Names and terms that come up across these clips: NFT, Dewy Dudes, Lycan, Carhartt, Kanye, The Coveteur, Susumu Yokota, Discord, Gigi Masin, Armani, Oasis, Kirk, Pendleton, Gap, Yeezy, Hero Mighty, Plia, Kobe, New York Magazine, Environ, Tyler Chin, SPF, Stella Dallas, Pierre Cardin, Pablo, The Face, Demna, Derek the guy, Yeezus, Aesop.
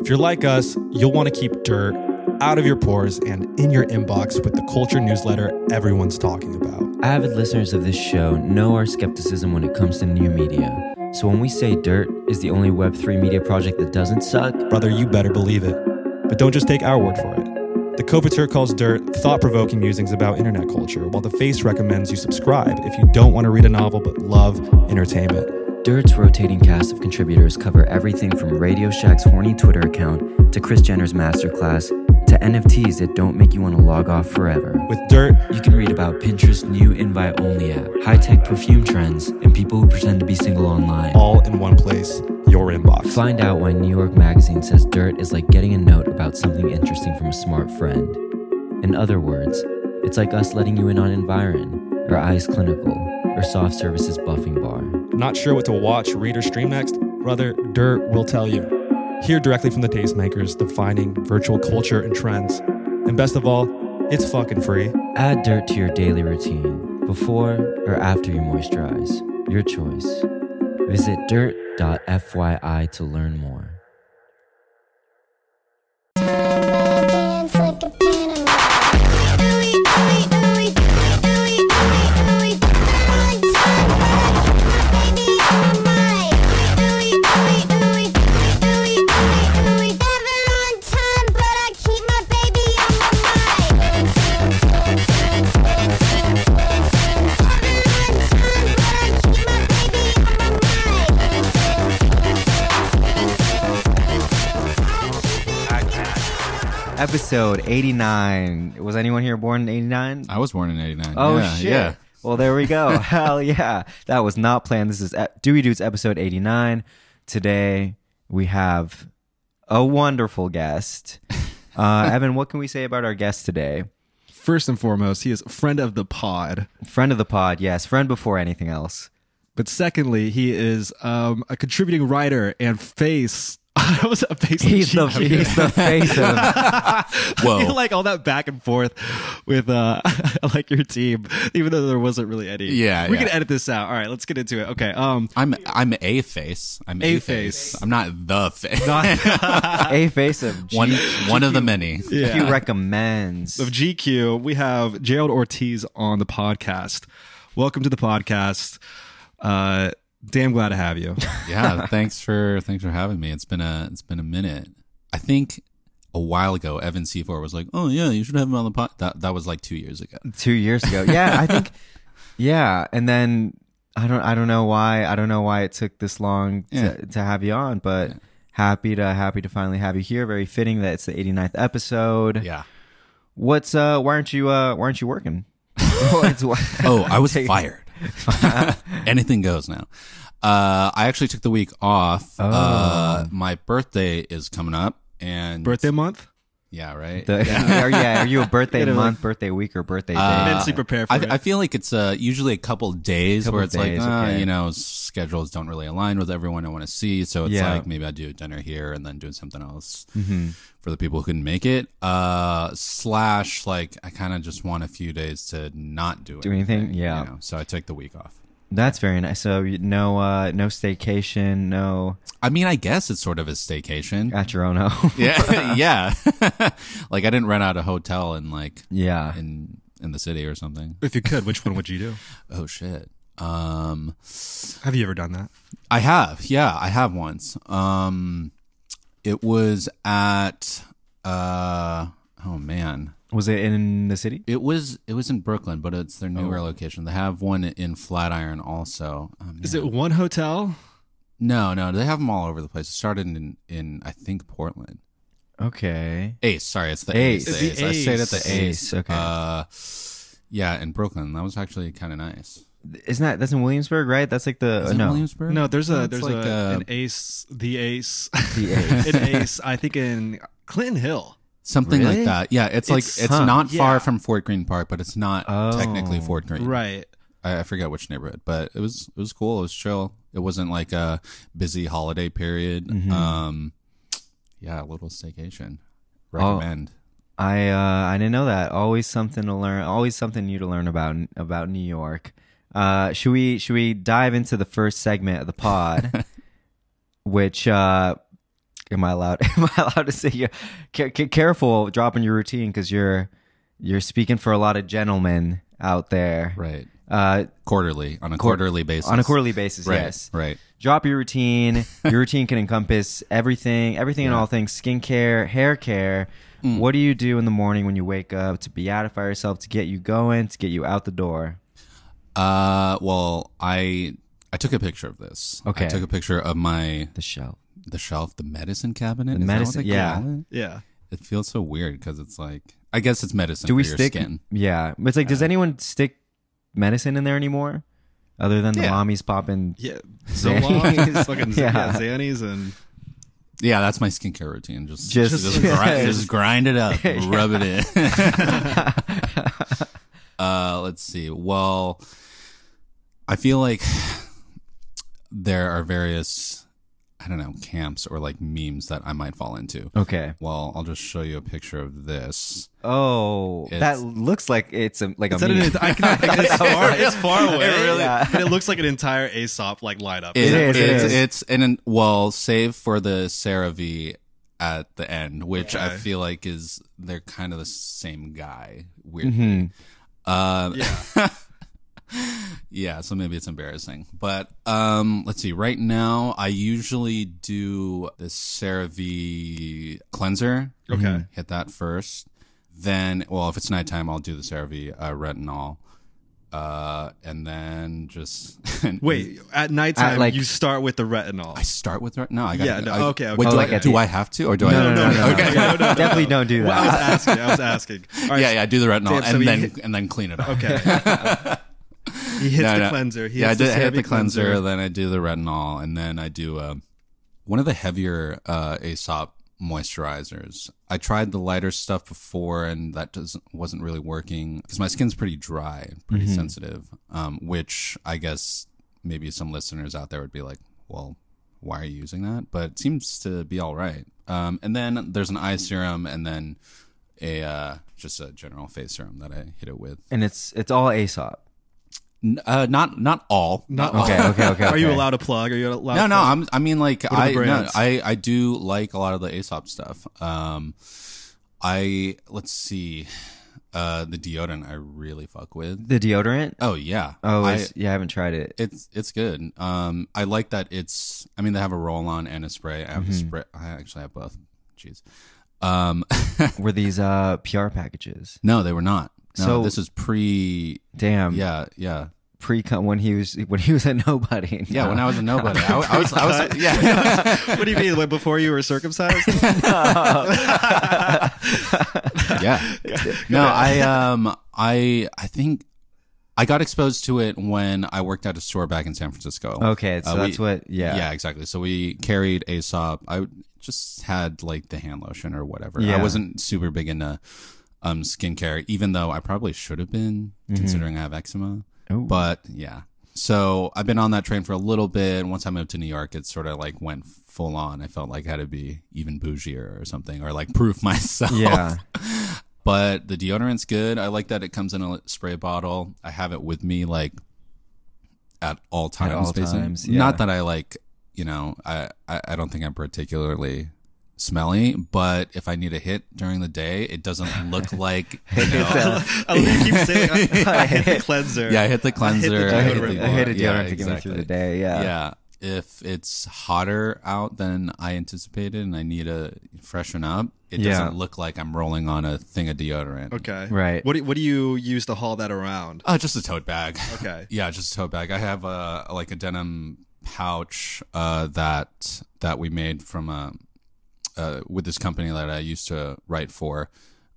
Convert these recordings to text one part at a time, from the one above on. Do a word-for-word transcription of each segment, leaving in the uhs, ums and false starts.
If you're like us, you'll want to keep dirt out of your pores and in your inbox with the culture newsletter everyone's talking about. Avid listeners of this show know our skepticism when it comes to new media. So when we say Dirt is the only web three media project that doesn't suck, brother, you better believe it. But don't just take our word for it. The Coveteur calls Dirt thought-provoking musings about internet culture, while The Face recommends you subscribe if you don't want to read a novel but love entertainment. Dirt's rotating cast of contributors cover everything from Radio Shack's horny Twitter account to Kris Jenner's masterclass to N F Ts that don't make you want to log off forever. With Dirt, you can read about Pinterest's new invite-only app, high-tech perfume trends, and people who pretend to be single online. All in one place, your inbox. Find out why New York Magazine says Dirt is like getting a note about something interesting from a smart friend. In other words, it's like us letting you in on Environ, or Ice Clinical, or Soft Services Buffing Bar. Not sure what to watch, read, or stream next? Brother, Dirt will tell you. Hear directly from the tastemakers defining virtual culture and trends. And best of all, it's fucking free. Add Dirt to your daily routine, before or after you moisturize. Your choice. Visit dirt dot f y i to learn more. Episode eighty-nine. Was anyone here born in eighty-nine? I was born in eighty-nine. Oh, yeah, shit. Yeah. Well, there we go. Hell yeah. That was not planned. This is Dewey Dudes episode eighty-nine. Today, we have a wonderful guest. Uh, Evan, what can we say about our guest today? First and foremost, he is a friend of the pod. Friend of the pod, yes. Friend before anything else. But secondly, he is um, a contributing writer and face... I was a face he's, the, he's the face of Whoa. I feel like all that back and forth with uh, like your team, even though there wasn't really any. Yeah, we yeah. can edit this out. All right, let's get into it. Okay, um, I'm I'm a face. I'm a, a face. face. I'm not the face. Not a face of G- one one G Q. Of the many. Yeah. He recommends of G Q. We have Gerald Ortiz on the podcast. Welcome to the podcast. Uh, Damn glad to have you. Yeah, thanks for thanks for having me. It's been a it's been a minute. I think a while ago, Evan C four was like, "Oh yeah, you should have him on the pod." That that was like two years ago. Two years ago, yeah. I think, yeah. And then I don't I don't know why I don't know why it took this long to, yeah. to have you on, but yeah. happy to happy to finally have you here. Very fitting that it's the eighty-ninth episode. Yeah. What's uh? Why aren't you uh? Why aren't you working? oh, I was fired. Anything goes now. Uh, I actually took the week off. Oh. Uh, my birthday is coming up, and birthday month. Yeah, right. The, yeah. Are, yeah, are you a birthday month, like, birthday week, or birthday day? Uh, mentally prepare for I, it. I feel like it's uh, usually a couple days a couple where it's days, like, oh, okay. you know, schedules don't really align with everyone I want to see. So it's yeah. like maybe I do dinner here and then doing something else mm-hmm. for the people who couldn't make it. Uh, slash, like, I kind of just want a few days to not do, do anything. anything. Yeah. You know? So I take the week off. That's very nice. So no, uh, no staycation, no. I mean, I guess it's sort of a staycation at your own home. yeah, yeah. Like I didn't rent out a hotel in like yeah in in the city or something. If you could, which one would you do? Oh shit. Um, have you ever done that? I have. Yeah, I have once. Um, it was at. Uh, oh man. Was it in the city? It was It was in Brooklyn, but it's their newer oh. location. They have one in Flatiron also. Oh, is it one hotel? No, no. They have them all over the place. It started in, in I think, Portland. Okay. Ace. Sorry, it's the Ace. Ace. It's the Ace. Ace. I stayed at the Ace. Ace. Okay. Uh, yeah, in Brooklyn. That was actually kind of nice. Isn't that that's in Williamsburg, right? That's like the Is it no. Williamsburg? No, there's a there's like a, a, an Ace, the Ace, the Ace, an Ace. I think in Clinton Hill. Something really? Like that. Yeah, it's, it's like it's huh, not yeah. far from Fort Greene Park, but it's not oh, technically Fort Greene. Right. I, I forget which neighborhood, but it was it was cool. It was chill. It wasn't like a busy holiday period. Mm-hmm. Um, yeah, a little staycation. Recommend. Oh, I uh, I didn't know that. Always something to learn. Always something new to learn about about New York. Uh, should we should we dive into the first segment of the pod, which. Uh, am I allowed? Am I allowed to say? Yeah, careful dropping your routine because you're you're speaking for a lot of gentlemen out there, right? Uh, quarterly on a qu quarterly basis. On a quarterly basis, right, yes. Right. Drop your routine. Your routine can encompass everything, everything yeah. and all things: skincare, hair care. Mm. What do you do in the morning when you wake up to beatify yourself, to get you going, to get you out the door? Uh, well, I I took a picture of this. Okay, I took a picture of my the shelf, the shelf, the medicine cabinet. The Is medicine, yeah, it? yeah. It feels so weird because it's like I guess it's medicine. Do for we your stick? Skin. Yeah, it's like uh, does anyone stick medicine in there anymore? Other than the yeah. mommies popping, yeah, Zolongs, fucking yeah, Xannies and. Yeah, that's my skincare routine. Just just, just, yeah. grind, just grind it up, yeah. rub it in. uh, let's see. Well, I feel like there are various, I don't know, camps or like memes that I might fall into. Okay. Well, I'll just show you a picture of this. Oh, it's, that looks like it's a, like a meme. An, I cannot think it's, far, it's far away. It really, yeah. But it looks like an entire Aesop like lineup. It, it, it, it is. is. It's and an, well, save for the CeraVe at the end, which okay. I feel like is they're kind of the same guy. Weirdly. Mm-hmm. um, yeah. Yeah, so maybe it's embarrassing. But um, let's see. Right now, I usually do the CeraVe cleanser. Okay. Hit that first. Then, well, if it's nighttime, I'll do the CeraVe uh, retinol. Uh, and then just... Wait, at nighttime, at like, you start with the retinol. I start with retinol? No, I got yeah, no, I, okay, okay. Wait, oh, do, like I, do I have to? Or do no, I no, no, no, no, no, okay. no, no, no. Definitely don't do that. Well, I was asking. I was asking. Right, yeah, yeah, do the retinol so and, then, hit... and then clean it up. Okay. He hits no, the no. cleanser. He yeah, I, did, I hit the cleanser, cleanser, then I do the retinol, and then I do uh, one of the heavier uh, Aesop moisturizers. I tried the lighter stuff before, and that doesn't wasn't really working because my skin's pretty dry, pretty mm-hmm. sensitive, um, which I guess maybe some listeners out there would be like, well, why are you using that? But it seems to be all right. Um, and then there's an eye serum, and then a uh, just a general face serum that I hit it with. And it's it's all Aesop. Uh, not not all. Not okay, all. okay, okay. Are okay. you allowed to plug? Are you allowed? No, to no. I'm, I mean, like what I, no, I, I do like a lot of the Aesop stuff. Um, I let's see, uh, the deodorant I really fuck with. The deodorant? Oh yeah. Oh I, yeah. I haven't tried it. It's it's good. Um, I like that it's. I mean, they have a roll-on and a spray. I have mm-hmm. a spray. I actually have both. Jeez. Um, were these uh P R packages? No, they were not. No, so this is pre. Damn. Yeah, yeah. Pre when he was when he was a nobody. Yeah, no. when I was a nobody. I, I was. I was. Yeah. What do you mean? Like before you were circumcised? No. yeah. No, I um, I I think I got exposed to it when I worked at a store back in San Francisco. Okay, so uh, that's we, what. Yeah. Yeah, exactly. So we carried Aesop. I just had like the hand lotion or whatever. Yeah. I wasn't super big into. Um, skincare, even though I probably should have been mm-hmm. considering I have eczema. Ooh. But yeah, so I've been on that train for a little bit. Once I moved to New York, it sort of like went full on. I felt like I had to be even bougier or something, or like proof myself. Yeah. But the deodorant's good. I like that it comes in a spray bottle. I have it with me like at all times. At all times yeah. Not that I like, you know, I, I, I don't think I'm particularly smelly, but if I need a hit during the day, it doesn't look like, you know. I keep saying I, I hit the cleanser. Yeah, I hit the cleanser. I hit, the I hit, the, I hit a deodorant yeah, to exactly. get me through the day. Yeah. Yeah. If it's hotter out than I anticipated and I need to freshen up, it yeah. doesn't look like I'm rolling on a thing of deodorant. Okay. Right. What do, what do you use to haul that around? Uh, just a tote bag. Okay. Yeah, just a tote bag. I have a, like a denim pouch uh, that that we made from a... Uh, with this company that I used to write for,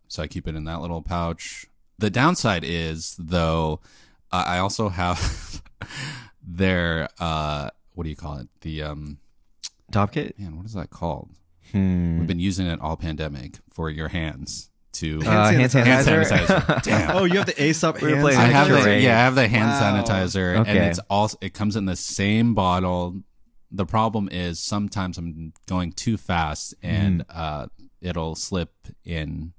so I keep it in that little pouch. The downside is, though, uh, I also have their uh, what do you call it? The um, top kit. Man, what is that called? Hmm. We've been using it all pandemic for your hands. To uh, hand sanitizer. Hand sanitizer. Damn. Oh, you have the Aesop hand sanitizer. I have the, yeah, I have the hand wow. sanitizer, okay. and it's also it comes in the same bottle. The problem is sometimes I'm going too fast and mm. uh, it'll slip in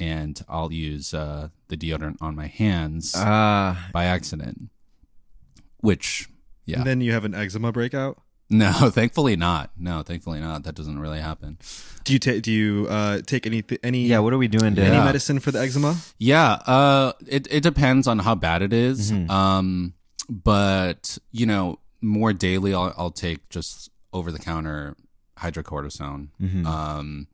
and I'll use uh, the deodorant on my hands uh, by accident, which, yeah. And then you have an eczema breakout? No, thankfully not. No, thankfully not. That doesn't really happen. Do you take? Do you uh, take any any? Yeah, what are we doing? To, any yeah. medicine for the eczema? Yeah, uh, it it depends on how bad it is. Mm-hmm. Um, but you know, more daily, I'll, I'll take just over the counter hydrocortisone. Mm-hmm. Um,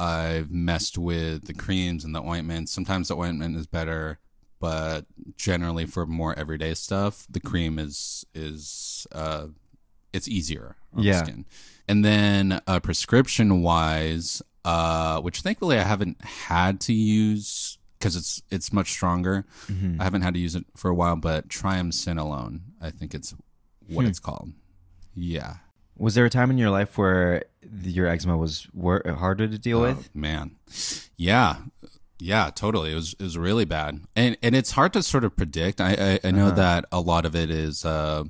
I've messed with the creams and the ointments. Sometimes the ointment is better, but generally for more everyday stuff, the cream is is uh. It's easier on yeah. the skin. And then uh, prescription-wise, uh, which thankfully I haven't had to use because it's it's much stronger. Mm-hmm. I haven't had to use it for a while, but triamcinolone, I think it's what hmm. it's called. Yeah. Was there a time in your life where your eczema was wor- harder to deal oh, with? Man. Yeah. Yeah, totally. It was it was really bad. And and it's hard to sort of predict. I, I, I know uh-huh. that a lot of it is... Uh,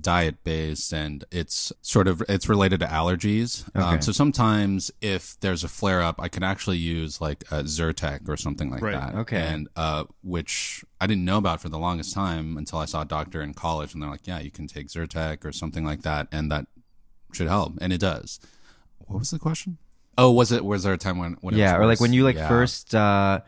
diet based, and it's sort of it's related to allergies. Okay. Um, so sometimes if there's a flare up, I can actually use like a Zyrtec or something like right. that. Okay, and uh, which I didn't know about for the longest time until I saw a doctor in college, and they're like, "Yeah, you can take Zyrtec or something like that, and that should help." And it does. What was the question? Oh, was it was there a time when? when yeah, it was or worse? Like when you like yeah. first, uh,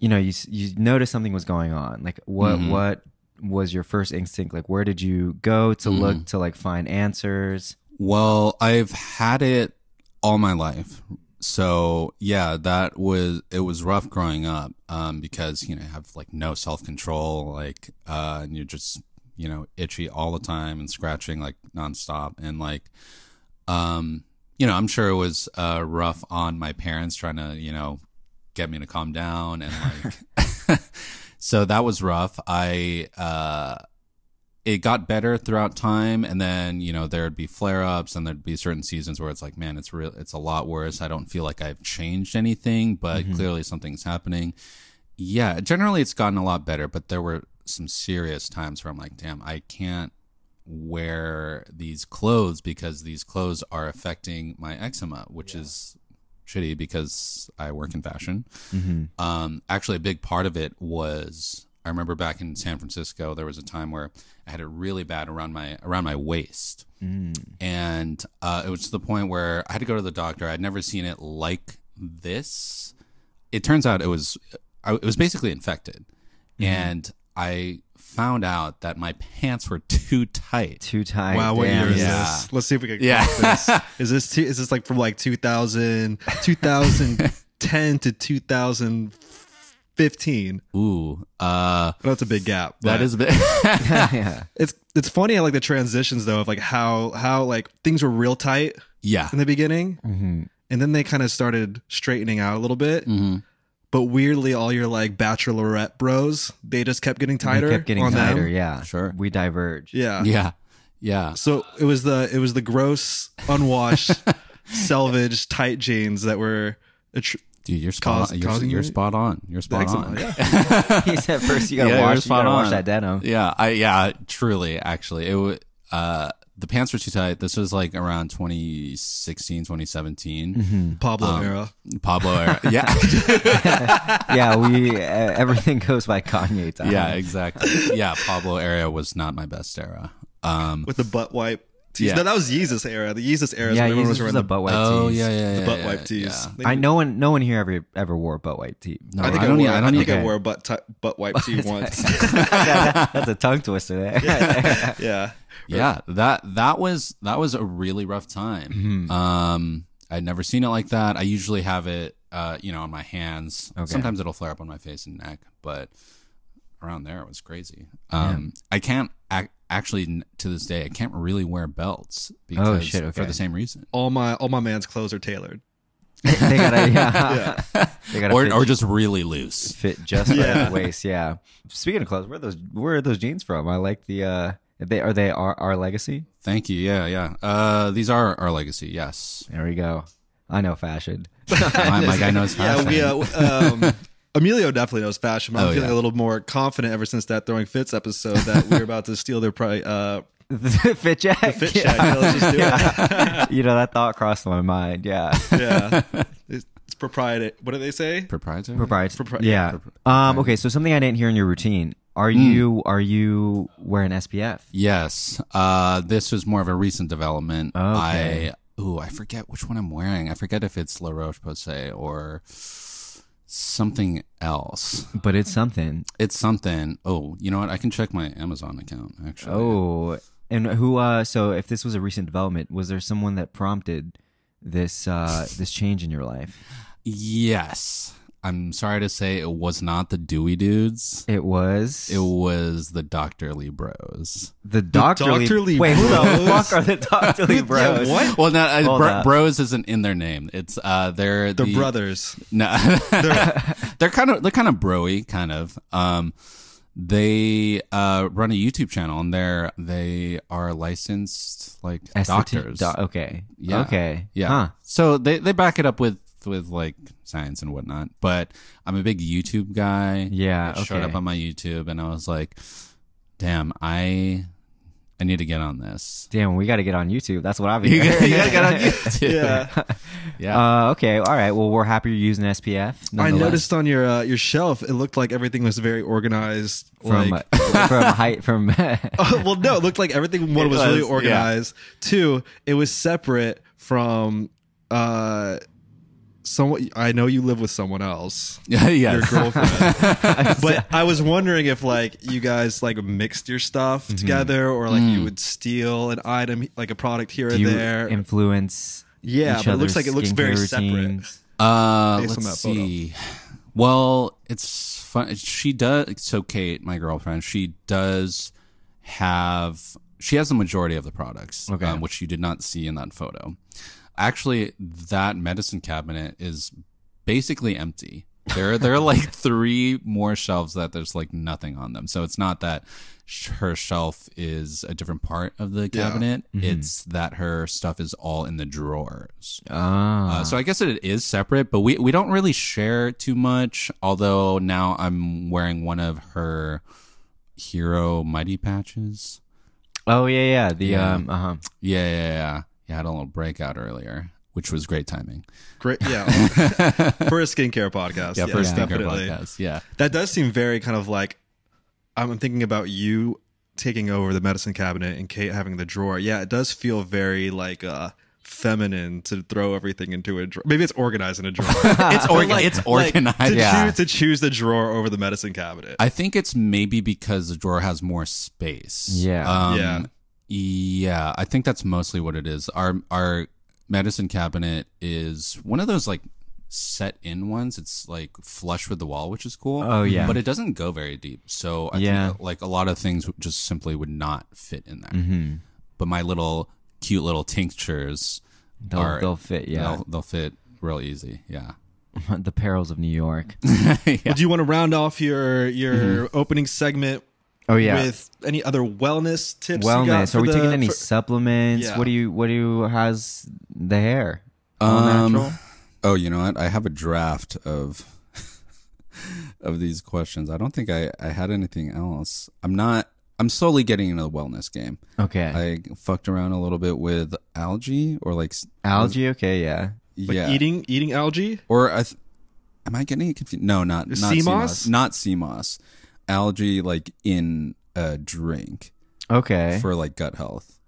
you know, you you noticed something was going on. Like what mm-hmm. what. was your first instinct? Like, where did you go to mm. look to like find answers? Well, I've had it all my life, so yeah, that was it was rough growing up, um because you know I have like no self-control, like uh and you're just you know itchy all the time and scratching like nonstop, and like um you know I'm sure it was uh rough on my parents trying to you know get me to calm down, and like so that was rough. I uh, it got better throughout time, and then you know there'd be flare ups, and there'd be certain seasons where it's like, man, it's real, it's a lot worse. I don't feel like I've changed anything, but mm-hmm. clearly something's happening. Yeah, generally it's gotten a lot better, but there were some serious times where I'm like, damn, I can't wear these clothes because these clothes are affecting my eczema, which yeah. is. Shitty because I work in fashion. Mm-hmm. Um, actually, a big part of it was I remember back in San Francisco, there was a time where I had it really bad around my around my waist, mm. and uh, it was to the point where I had to go to the doctor. I'd never seen it like this. It turns out it was I, it was basically infected, mm-hmm. and I found out that my pants were too tight. Too tight. Wow, what damn. year is yeah. this? Let's see if we can yeah. this. Is this too, is this like from like two thousand, two thousand ten to two thousand fifteen? Ooh. Uh, that's a big gap. That is a big yeah. It's it's funny I like the transitions though of like how how like things were real tight yeah. in the beginning. Mm-hmm. And then they kind of started straightening out a little bit. Mm-hmm. But weirdly, all your like bachelorette bros, they just kept getting tighter. They kept getting on tighter, them. yeah. Sure, we diverge. Yeah, yeah, yeah. So it was the it was the gross, unwashed, salvaged tight jeans that were. Attr- Dude, you're spot. Cause, on. You're, you're spot on. You're spot on. Yeah. He said first, you gotta yeah, wash. You gotta wash that denim. Yeah, I yeah truly actually it w- uh the pants were too tight. This was like around twenty sixteen, twenty seventeen. Mm-hmm. Pablo um, era. Pablo era. Yeah. yeah. We, uh, everything goes by Kanye time. Yeah, exactly. Yeah. Pablo era was not my best era. Um, With the butt wipe. Tees. Yeah. No, that was Yeezus era. The Yeezus era. Yeah, when Yeezus was, was the butt wipe oh, tees. Oh, yeah, yeah, yeah. The butt yeah, wipe yeah, tees. Yeah. I no one, no one here ever ever wore butt wipe tee. No, I think I, I, wore, I, I, think okay. I wore a butt t- butt wipe tee once. that, that, that's a tongue twister there. Yeah. yeah. Yeah, that that was that was a really rough time. Mm-hmm. Um, I'd never seen it like that. I usually have it, uh, you know, on my hands. Okay. Sometimes it'll flare up on my face and neck, but around there it was crazy. Um, yeah. I can't ac- actually to this day I can't really wear belts because oh, shit, okay. for the same reason. All my all my man's clothes are tailored. they gotta, yeah. yeah. They gotta or fit, or just really loose, fit just right yeah. the waist. Yeah. Speaking of clothes, where are those where are those jeans from? I like the. Uh, They are they our, our legacy? Thank you. Yeah, yeah. Uh, these are our legacy. Yes. There we go. I know fashion. my, my guy knows fashion. Yeah, we, uh, um, Emilio definitely knows fashion. I'm oh, feeling yeah. a little more confident ever since that Throwing Fits episode that we're about to steal their probably uh, the fit check. The fit check. Yeah. Yeah, let's just do yeah. it. you know that thought crossed my mind. Yeah. Yeah. It's, it's proprietary. What do they say? Proprietary. Proprietary. Propri- yeah. Propri- um. Okay. So something I didn't hear in your routine. Are mm. you are you wearing S P F? Yes. Uh, this was more of a recent development. Okay. I ooh, I forget which one I'm wearing. I forget if it's La Roche-Posay or something else. But it's something. It's something. Oh, you know what? I can check my Amazon account, actually. Oh, and who? Uh, so if this was a recent development, was there someone that prompted this uh, this change in your life? Yes. I'm sorry to say it was not the Dewey Dudes. It was? It was the Doctorly Bros. The Doctorly, the Doctorly Wait, Bros? Wait, who the fuck are the Doctorly Bros? Yeah, what? Well, no, bro, Bros isn't in their name. It's, uh, they're... They're the, brothers. No. they're, they're kind of, they're kind of broy, kind of. Um, they, uh, run a YouTube channel, and they're, they are licensed, like, Esthet- doctors. Do- okay. Yeah. Okay. Yeah. Huh. So they, they back it up with, with like science and whatnot, but I'm a big YouTube guy. Yeah, I showed okay. up on my YouTube, and I was like, "Damn, I, I need to get on this." Damn, we got to get on YouTube. That's what I've been. You got to get on YouTube. yeah, yeah. Uh, okay, all right. Well, we're happy you're using S P F. I noticed on your uh, your shelf, it looked like everything was very organized. From like... uh, from height from. uh, well, no, it looked like everything. One was, was really organized. Yeah. Two, it was separate from. Uh, Someone, I know you live with someone else. Yeah, your girlfriend. But I was wondering if like you guys like mixed your stuff mm-hmm. together, or like mm. you would steal an item, like a product here Do or there. You influence. Yeah, each but it looks like it looks very routines. separate. Uh, let's see. Photo. Well, it's fun. She does. So Kate, my girlfriend, she does have. She has the majority of the products, okay. um, which you did not see in that photo. Actually, that medicine cabinet is basically empty. There, there are like three more shelves that there's like nothing on them. So it's not that sh- her shelf is a different part of the cabinet. Yeah. Mm-hmm. It's that her stuff is all in the drawers. Ah. Uh, so I guess it is separate, but we, we don't really share too much. Although now I'm wearing one of her Hero Mighty patches. Oh, yeah, yeah. The, yeah. um, uh huh. Yeah, yeah, yeah. You had a little breakout earlier, which was great timing. Great, yeah. For a skincare podcast. Yeah, yeah for a skincare definitely. podcast, yeah. That does seem very kind of like, I'm thinking about you taking over the medicine cabinet and Kate having the drawer. Yeah, it does feel very like uh, feminine to throw everything into a drawer. Maybe it's organized in a drawer. it's, orga- like, it's organized. Like to, yeah. choose, to choose the drawer over the medicine cabinet. I think it's maybe because the drawer has more space. Yeah. Um, yeah. Yeah, I think that's mostly what it is. Our our medicine cabinet is one of those like set in ones. It's like flush with the wall, which is cool. Oh yeah, but it doesn't go very deep. So I yeah. think like a lot of things just simply would not fit in there. Mm-hmm. But my little cute little tinctures, they'll, are, they'll fit. Yeah, they'll, they'll fit real easy. Yeah. The perils of New York. yeah. Well, do you want to round off your your mm-hmm. opening segment? Oh yeah. With any other wellness tips? Wellness. You got for Are we the, taking any for, supplements? Yeah. What do you? What do you? How's the hair? Um, natural? Oh, you know what? I have a draft of of these questions. I don't think I, I had anything else. I'm not. I'm slowly getting into the wellness game. Okay. I fucked around a little bit with algae or like algae. Okay, yeah. Like yeah. Eating eating algae. Or I th- am I getting it confused? No, not not sea moss. Not sea moss. Algae like in a drink, okay, for like gut health.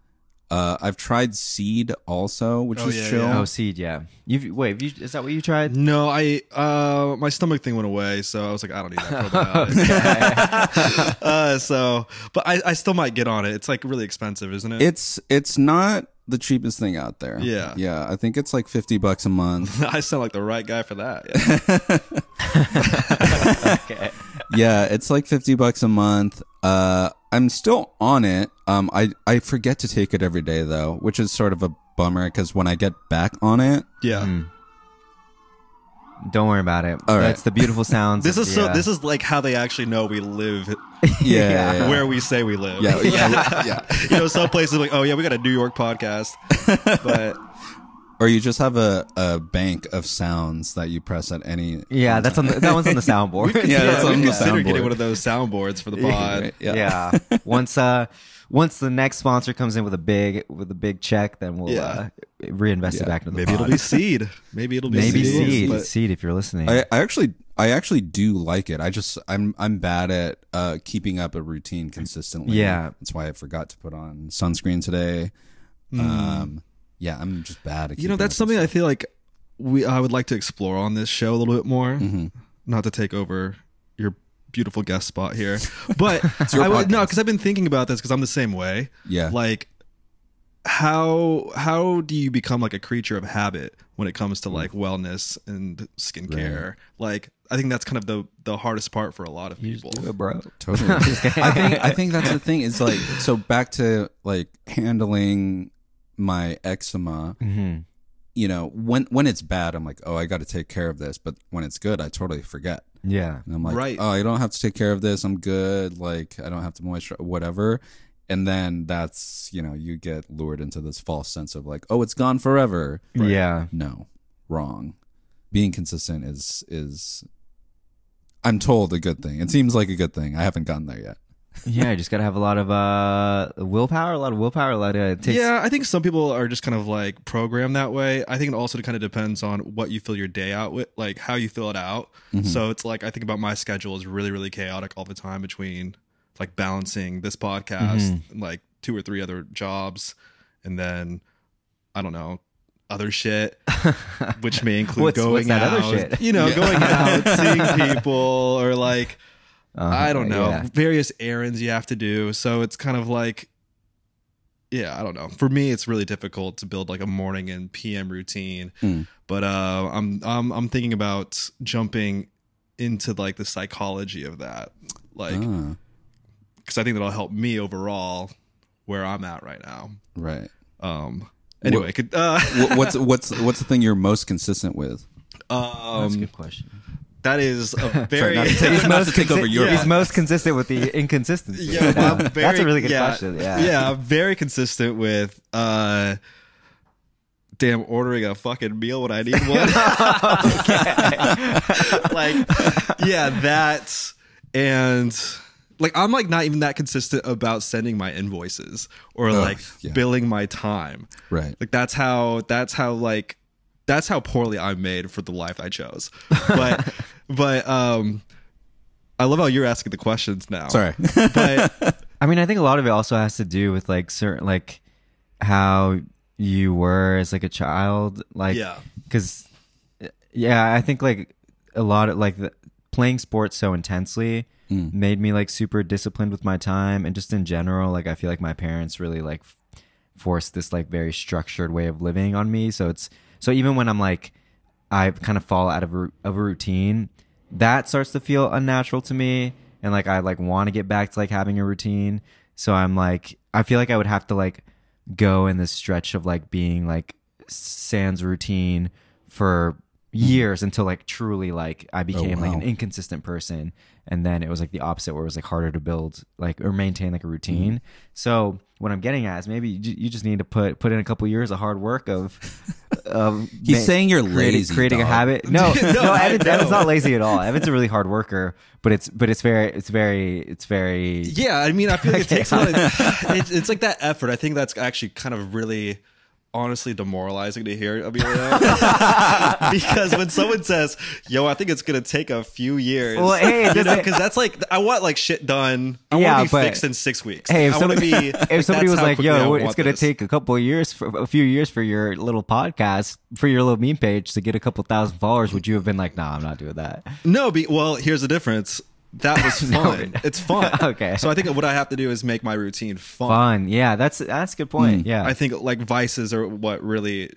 uh I've tried seed also, which oh, is yeah, chill yeah. oh seed yeah you've wait have you, is that what you tried? No, I uh my stomach thing went away, so I was like, I don't need that probiotic. uh so but I, I still might get on it. It's like really expensive, isn't it? It's it's not the cheapest thing out there. Yeah. Yeah. I think it's like fifty bucks a month. I sound like the right guy for that. Yeah. okay. Yeah. It's like fifty bucks a month. Uh, I'm still on it. Um, I, I forget to take it every day though, which is sort of a bummer because when I get back on it. Yeah. Mm. Don't worry about it. All right. That's the beautiful sounds. This is the, so. Uh, this is like how they actually know we live. Yeah, yeah, yeah. Where we say we live. Yeah, yeah. yeah. You know, some places like, oh yeah, we got a New York podcast, but Or you just have a, a bank of sounds that you press at any. Yeah, that's on the, that one's on the soundboard. yeah, yeah, that's on the soundboard. Getting one of those soundboards for the pod. yeah. yeah. Once uh, once the next sponsor comes in with a big with a big check, then we'll yeah. uh, reinvest yeah. it back into the Maybe pod. It'll be seed. Maybe it'll be Maybe seed. Maybe seed. Seed. If you're listening, I, I actually I actually do like it. I just I'm I'm bad at uh, keeping up a routine consistently. Yeah, that's why I forgot to put on sunscreen today. Mm. Um. Yeah, I'm just bad at. You know, that's something stuff. I feel like we I would like to explore on this show a little bit more. Mm-hmm. Not to take over your beautiful guest spot here, but I would, no, because I've been thinking about this because I'm the same way. Yeah, like how how do you become like a creature of habit when it comes to like wellness and skincare? Right. Like, I think that's kind of the the hardest part for a lot of people. You just do it, bro. Totally. I think I think that's the thing. It's like so back to like handling my eczema, mm-hmm. you know, when when it's bad, I'm like, oh, I got to take care of this. But when it's good, I totally forget. Yeah, and I'm like, right. oh, I don't have to take care of this. I'm good. Like, I don't have to moisturize, whatever. And then that's, you know, you get lured into this false sense of like, oh, it's gone forever. Right? Yeah, no, wrong. Being consistent is is, I'm told, a good thing. It seems like a good thing. I haven't gotten there yet. Yeah, you just gotta have a lot of uh willpower, a lot of willpower, a lot of it takes... Yeah, I think some people are just kind of like programmed that way. I think it also kind of depends on what you fill your day out with, like how you fill it out. Mm-hmm. So it's like I think about my schedule is really, really chaotic all the time between like balancing this podcast, mm-hmm. and like two or three other jobs, and then I don't know, other shit, which may include what's, going what's that out, other shit? You know, yeah. going out, seeing people, or like. Um, I don't know. Yeah. Various errands you have to do. So it's kind of like, yeah, I don't know. For me, it's really difficult to build like a morning and P M routine. Mm. But uh, I'm I'm I'm thinking about jumping into like the psychology of that, like, because ah. I think that'll help me overall where I'm at right now. Right. Um. Anyway, what, could, uh, what's what's what's the thing you're most consistent with? Um, That's a good question. That is a very... Sorry, not to take, he's, most to take over your yeah. he's most consistent with the inconsistency. Yeah, well, very, that's a really good yeah, question. Yeah, yeah, I'm very consistent with... Uh, damn, ordering a fucking meal when I need one. Like, yeah, that and... Like, I'm like not even that consistent about sending my invoices or oh, like yeah. billing my time. Right. Like, that's how... That's how like... That's how poorly I'm made for the life I chose. But but um, I love how you're asking the questions now. Sorry. But I mean, I think a lot of it also has to do with like certain like how you were as like a child. Like, yeah. Because, yeah, I think like a lot of like the, playing sports so intensely mm. made me like super disciplined with my time. And just in general, like I feel like my parents really like forced this like very structured way of living on me. So it's... So even when I'm like, I kind of fall out of a, of a routine, that starts to feel unnatural to me. And like, I like want to get back to like having a routine. So I'm like, I feel like I would have to like go in this stretch of like being like sans routine for years until like truly like I became oh, wow. like an inconsistent person. And then it was like the opposite where it was like harder to build like or maintain like a routine. Mm-hmm. So what I'm getting at is maybe you, you just need to put put in a couple of years of hard work of um he's ma- saying you're creating, lazy creating dog. a habit. No, no, no Evan's, Evan's not lazy at all. Evan's a really hard worker, but it's but it's very it's very it's very yeah. I mean, I feel like it takes a lot of, it's, it's like that effort. I think that's actually kind of really honestly demoralizing to hear, Emilio. Because when someone says, yo, I think it's gonna take a few years, well, hey, you know, because that's like I want like shit done. I yeah, want to be fixed in six weeks. Hey, if I somebody, be, if like, somebody was like, yo, it's gonna this. take a couple of years for, a few years for your little podcast, for your little meme page to get a couple thousand followers, would you have been like, nah, I'm not doing that? No, be, well, here's the difference. That was fun. No, it's fun. Okay. So I think what I have to do is make my routine fun. Fun. Yeah, that's that's a good point. Mm. Yeah. I think like vices are what really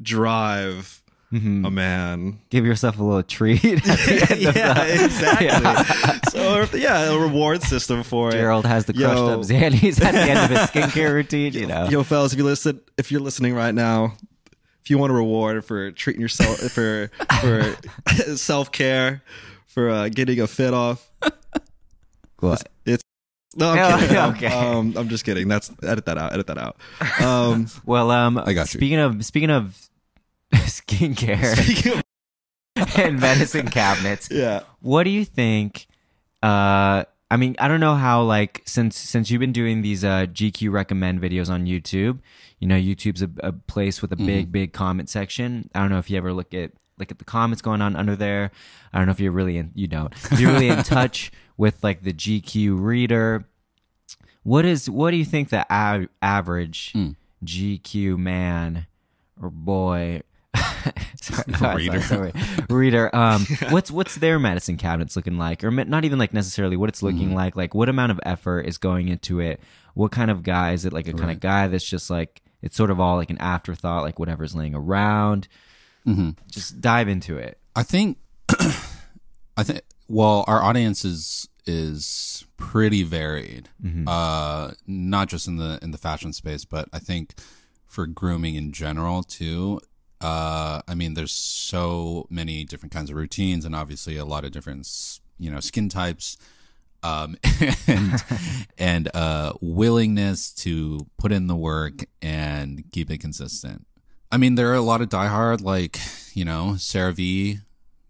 drive mm-hmm. a man. Give yourself a little treat. Yeah, exactly. Yeah. So yeah, a reward system for Gerald it. Gerald has the crushed yo. up Xannies at the end of his skincare routine. You know. Yo, fellas, if you listen, if you're listening right now, if you want a reward for treating yourself for for self care. For uh, getting a fit off. What? It's, it's no, I'm kidding. Okay. Um, I'm just kidding. That's edit that out. Edit that out. Um, well, um, I got you. Speaking of speaking of skincare and medicine cabinets. Yeah. What do you think? Uh, I mean, I don't know how, like, since since you've been doing these uh, G Q recommend videos on YouTube, you know, YouTube's a, a place with a big, mm. big comment section. I don't know if you ever look at look at the comments going on under there. I don't know if you're really in, you don't. If you're really in touch with, like, the G Q reader. What is what do you think the av- average mm. G Q man or boy sorry, no, reader sorry, sorry. reader um what's what's their medicine cabinets looking like, or not even like necessarily what it's looking mm. like like what amount of effort is going into it? What kind of guy is it? Like a right. kind of guy that's just like it's sort of all like an afterthought, like whatever's laying around. Mm-hmm. Just dive into it. I think I think well our audience is is pretty varied. Mm-hmm. Uh not just in the in the fashion space, but I think for grooming in general too. Uh, I mean, there's so many different kinds of routines, and obviously a lot of different, you know, skin types, um, and and uh, willingness to put in the work and keep it consistent. I mean, there are a lot of diehard, like, you know, CeraVe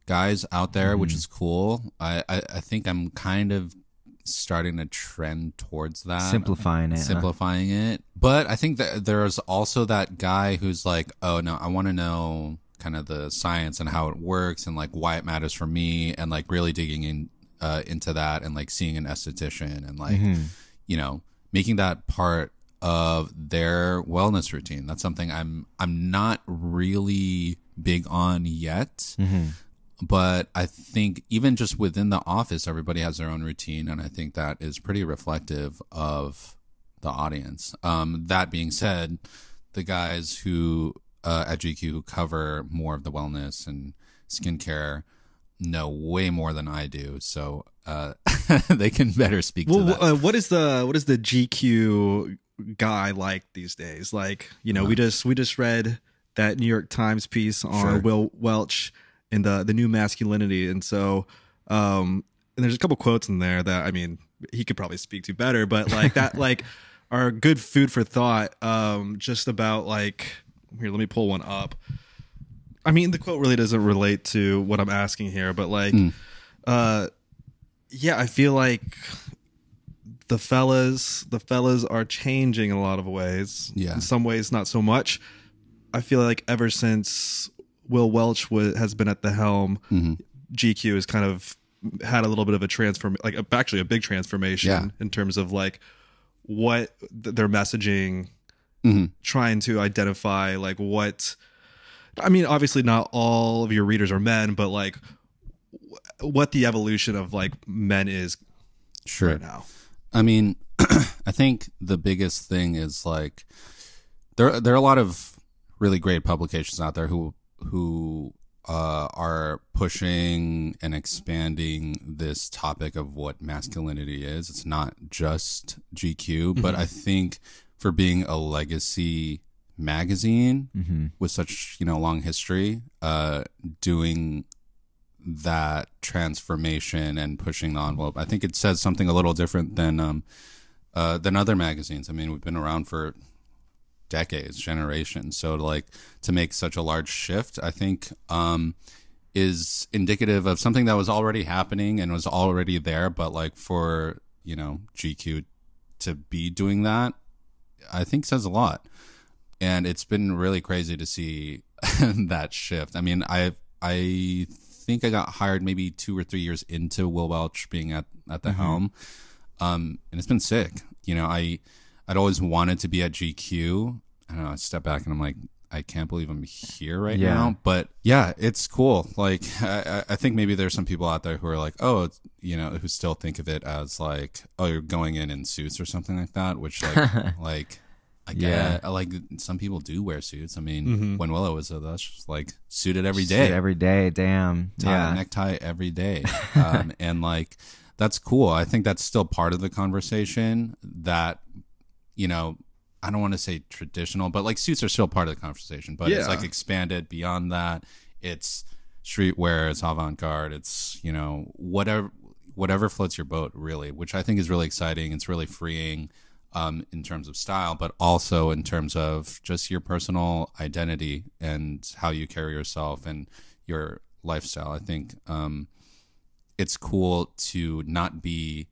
guys out there, mm-hmm. which is cool. I, I I think I'm kind of starting to trend towards that, simplifying it, simplifying huh? it. But I think that there's also that guy who's like, oh no, I want to know kind of the science and how it works and like why it matters for me, and like really digging in uh, into that, and like seeing an esthetician and like, mm-hmm. you know, making that part of their wellness routine. That's something I'm I'm not really big on yet. Mm-hmm. But I think even just within the office, everybody has their own routine, and I think that is pretty reflective of the audience. Um, that being said, the guys who uh, at G Q who cover more of the wellness and skincare know way more than I do, so uh, they can better speak well, to that. Uh, what is the what is the G Q guy like these days? Like, you know, uh-huh. we just we just read that New York Times piece on sure. Will Welch. In the, the new masculinity. And so, um, and there's a couple quotes in there that, I mean, he could probably speak to better, but like that, like are good food for thought. Um, just about like, here, let me pull one up. I mean, the quote really doesn't relate to what I'm asking here, but like, mm. uh, yeah, I feel like the fellas, the fellas are changing in a lot of ways. Yeah. In some ways, not so much. I feel like ever since Will Welch was, has been at the helm, mm-hmm. G Q has kind of had a little bit of a transform, like a, actually a big transformation yeah. in terms of like what th- their messaging, mm-hmm. trying to identify like what, I mean, obviously not all of your readers are men, but like w- what the evolution of like men is sure. right now. I mean, I think the biggest thing is like there, there are a lot of really great publications out there who who uh, are pushing and expanding this topic of what masculinity is. It's not just G Q, but mm-hmm. I think for being a legacy magazine mm-hmm. with such, you know, long history, uh, doing that transformation and pushing the envelope, I think it says something a little different than um, uh, than other magazines. I mean, we've been around for decades, generations, so like to make such a large shift, I think um is indicative of something that was already happening and was already there, but like for, you know, G Q to be doing that, I think says a lot. And it's been really crazy to see that shift. I mean, I I think I got hired maybe two or three years into Will Welch being at at the mm-hmm. helm, um and it's been sick. You know, I I'd always wanted to be at G Q. I don't know, I step back and I'm like, I can't believe I'm here right yeah. now. But yeah, it's cool. Like, I, I think maybe there's some people out there who are like, oh, it's, you know, who still think of it as like, oh, you're going in in suits or something like that, which like, like I get yeah. Like some people do wear suits. I mean, mm-hmm. when Willow was with us, she was like suited every day. Suited every day, damn. Tie yeah. and necktie every day. Um, and like, that's cool. I think that's still part of the conversation that, you know, I don't want to say traditional, but like suits are still part of the conversation, but yeah. it's like expanded beyond that. It's streetwear, it's avant-garde, it's, you know, whatever, whatever floats your boat really, which I think is really exciting. It's really freeing. um, in terms of style, but also in terms of just your personal identity and how you carry yourself and your lifestyle. I think um, it's cool to not be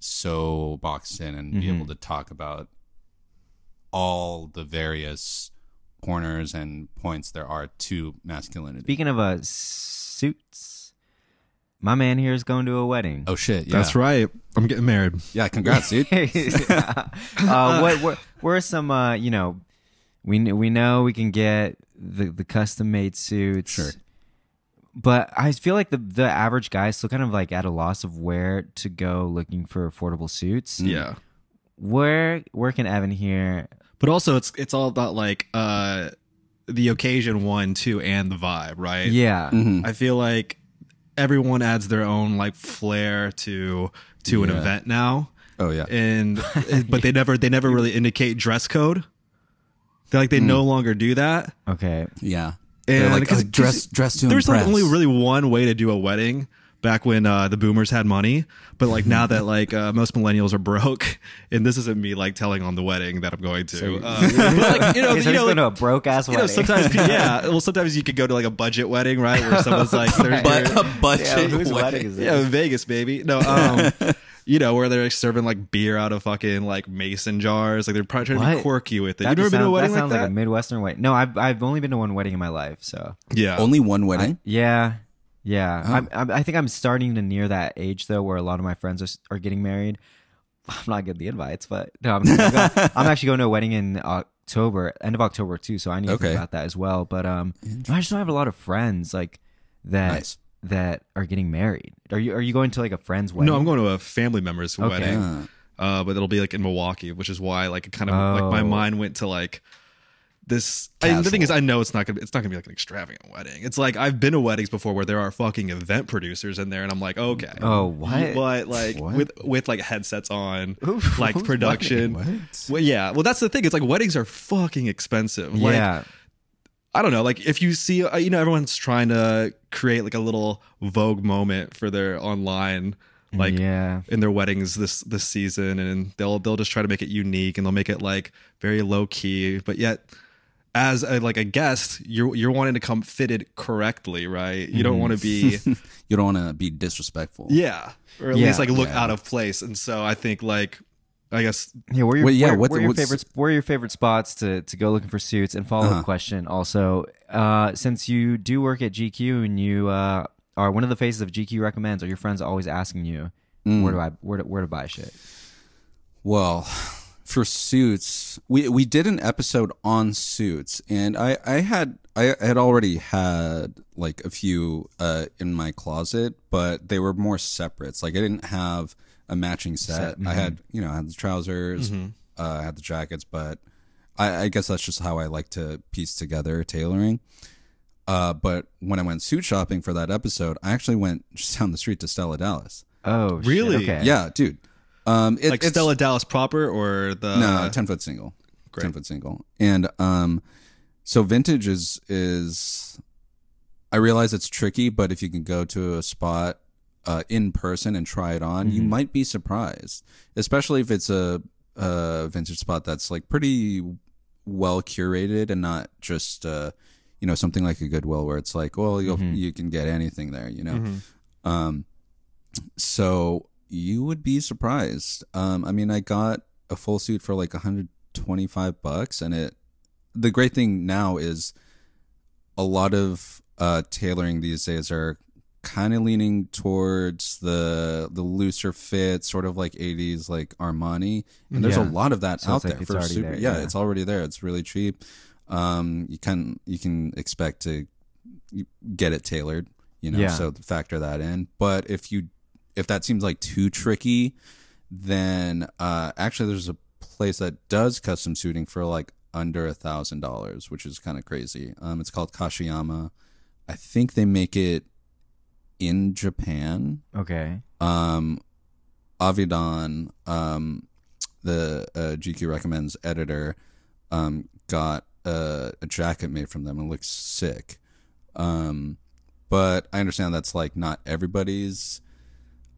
so boxed in and mm-hmm. be able to talk about all the various corners and points there are to masculinity. Speaking of uh, suits, my man here is going to a wedding. Oh shit! Yeah, that's right. I'm getting married. Yeah, congrats, dude. yeah. uh, what, what? Where are some? Uh, you know, we we know we can get the the custom made suits. Sure. But I feel like the, the average guy is still kind of like at a loss of where to go looking for affordable suits. Yeah. Where where can Evan here? But also it's it's all about like uh, the occasion one, too, and the vibe, right? Yeah. Mm-hmm. I feel like everyone adds their own like flair to to yeah. an event now. Oh yeah. And but they never they never really indicate dress code. They're like they mm. no longer do that. Okay. Yeah. And like, oh, dress, dress to there's impress. Like only really one way to do a wedding back when uh, the boomers had money. But like now that like uh, most millennials are broke, and this isn't me like telling on the wedding that I'm going to. So, uh, but, like, you know, you know, like, a broke ass wedding. Know, sometimes, yeah. Well, sometimes you could go to like a budget wedding, right? Where someone's like, there's but a budget yeah, whose wedding. wedding is this? Yeah, Vegas, baby. No, um, you know, where they're like, serving like beer out of fucking like mason jars. Like they're probably trying what? to be quirky with it. That you never sound, been to a wedding that sounds like, like that? A Midwestern wedding. No, I've I've only been to one wedding in my life. So yeah, only one wedding. I, yeah, yeah. Oh. I'm, I'm, I think I'm starting to near that age though, where a lot of my friends are are getting married. I'm not getting the invites, but no, I'm, I'm, going, I'm actually going to a wedding in October, end of October too. So I need to okay. think about that as well. But um, I just don't have a lot of friends like that. Nice. That are getting married. Are you are you going to like a friend's wedding? No, I'm going to a family member's okay. wedding. Yeah. Uh, but it'll be like in Milwaukee, which is why like it kind of oh. like my mind went to like this. I, the thing is, I know it's not gonna it's not gonna be like an extravagant wedding. It's like I've been to weddings before where there are fucking event producers in there, and I'm like, okay, oh what? But like what? with with like headsets on, Oof, like production. What? Well, yeah. Well, that's the thing. It's like weddings are fucking expensive. Yeah. Like, I don't know, like if you see, you know, everyone's trying to create like a little Vogue moment for their online, like yeah. in their weddings this this season, and they'll they'll just try to make it unique, and they'll make it like very low key, but yet as a, like a guest, you're you're wanting to come fitted correctly, right? You mm. don't want to be, you don't want to be disrespectful, yeah, or at yeah. least like look yeah. out of place, and so I think like. I guess. Yeah, where are your, well, yeah, where, what, where your favorite where are your favorite spots to, to go looking for suits? And follow up uh-huh. question also, uh, since you do work at G Q and you uh, are one of the faces of G Q recommends, are your friends always asking you mm. where do I where to, where to buy shit? Well, for suits, we we did an episode on suits, and I, I had I had already had like a few uh, in my closet, but they were more separates. Like I didn't have a matching set. set. Mm-hmm. I had, you know, I had the trousers, mm-hmm. uh, I had the jackets, but I, I guess that's just how I like to piece together tailoring. Uh, but when I went suit shopping for that episode, I actually went just down the street to Stella Dallas. Oh, really? Shit. Okay. Yeah, dude. Um, it, like it's, Stella Dallas proper or the no ten foot single, great. ten foot single, and um, so vintage is is. I realize it's tricky, but if you can go to a spot. Uh, in person and try it on, mm-hmm. you might be surprised, especially if it's a, a vintage spot that's like pretty well curated and not just uh, you know, something like a Goodwill where it's like, well, you'll, mm-hmm. you can get anything there, you know. Mm-hmm. Um, so you would be surprised. Um, I mean, I got a full suit for like one hundred twenty-five bucks, and it. The great thing now is a lot of uh, tailoring these days are. Kind of leaning towards the the looser fit, sort of like eighties, like Armani, and there's yeah. a lot of that so out there like for super. There, yeah, yeah, it's already there. It's really cheap. Um, you can you can expect to get it tailored, you know. Yeah. So factor that in. But if you if that seems like too tricky, then uh, actually there's a place that does custom suiting for like under a thousand dollars, which is kind of crazy. Um, it's called Kashiyama. I think they make it. In Japan. Okay. Um, Avidan, um, the uh, G Q Recommends editor, um, got a, a jacket made from them and looks sick. Um, but I understand that's like not everybody's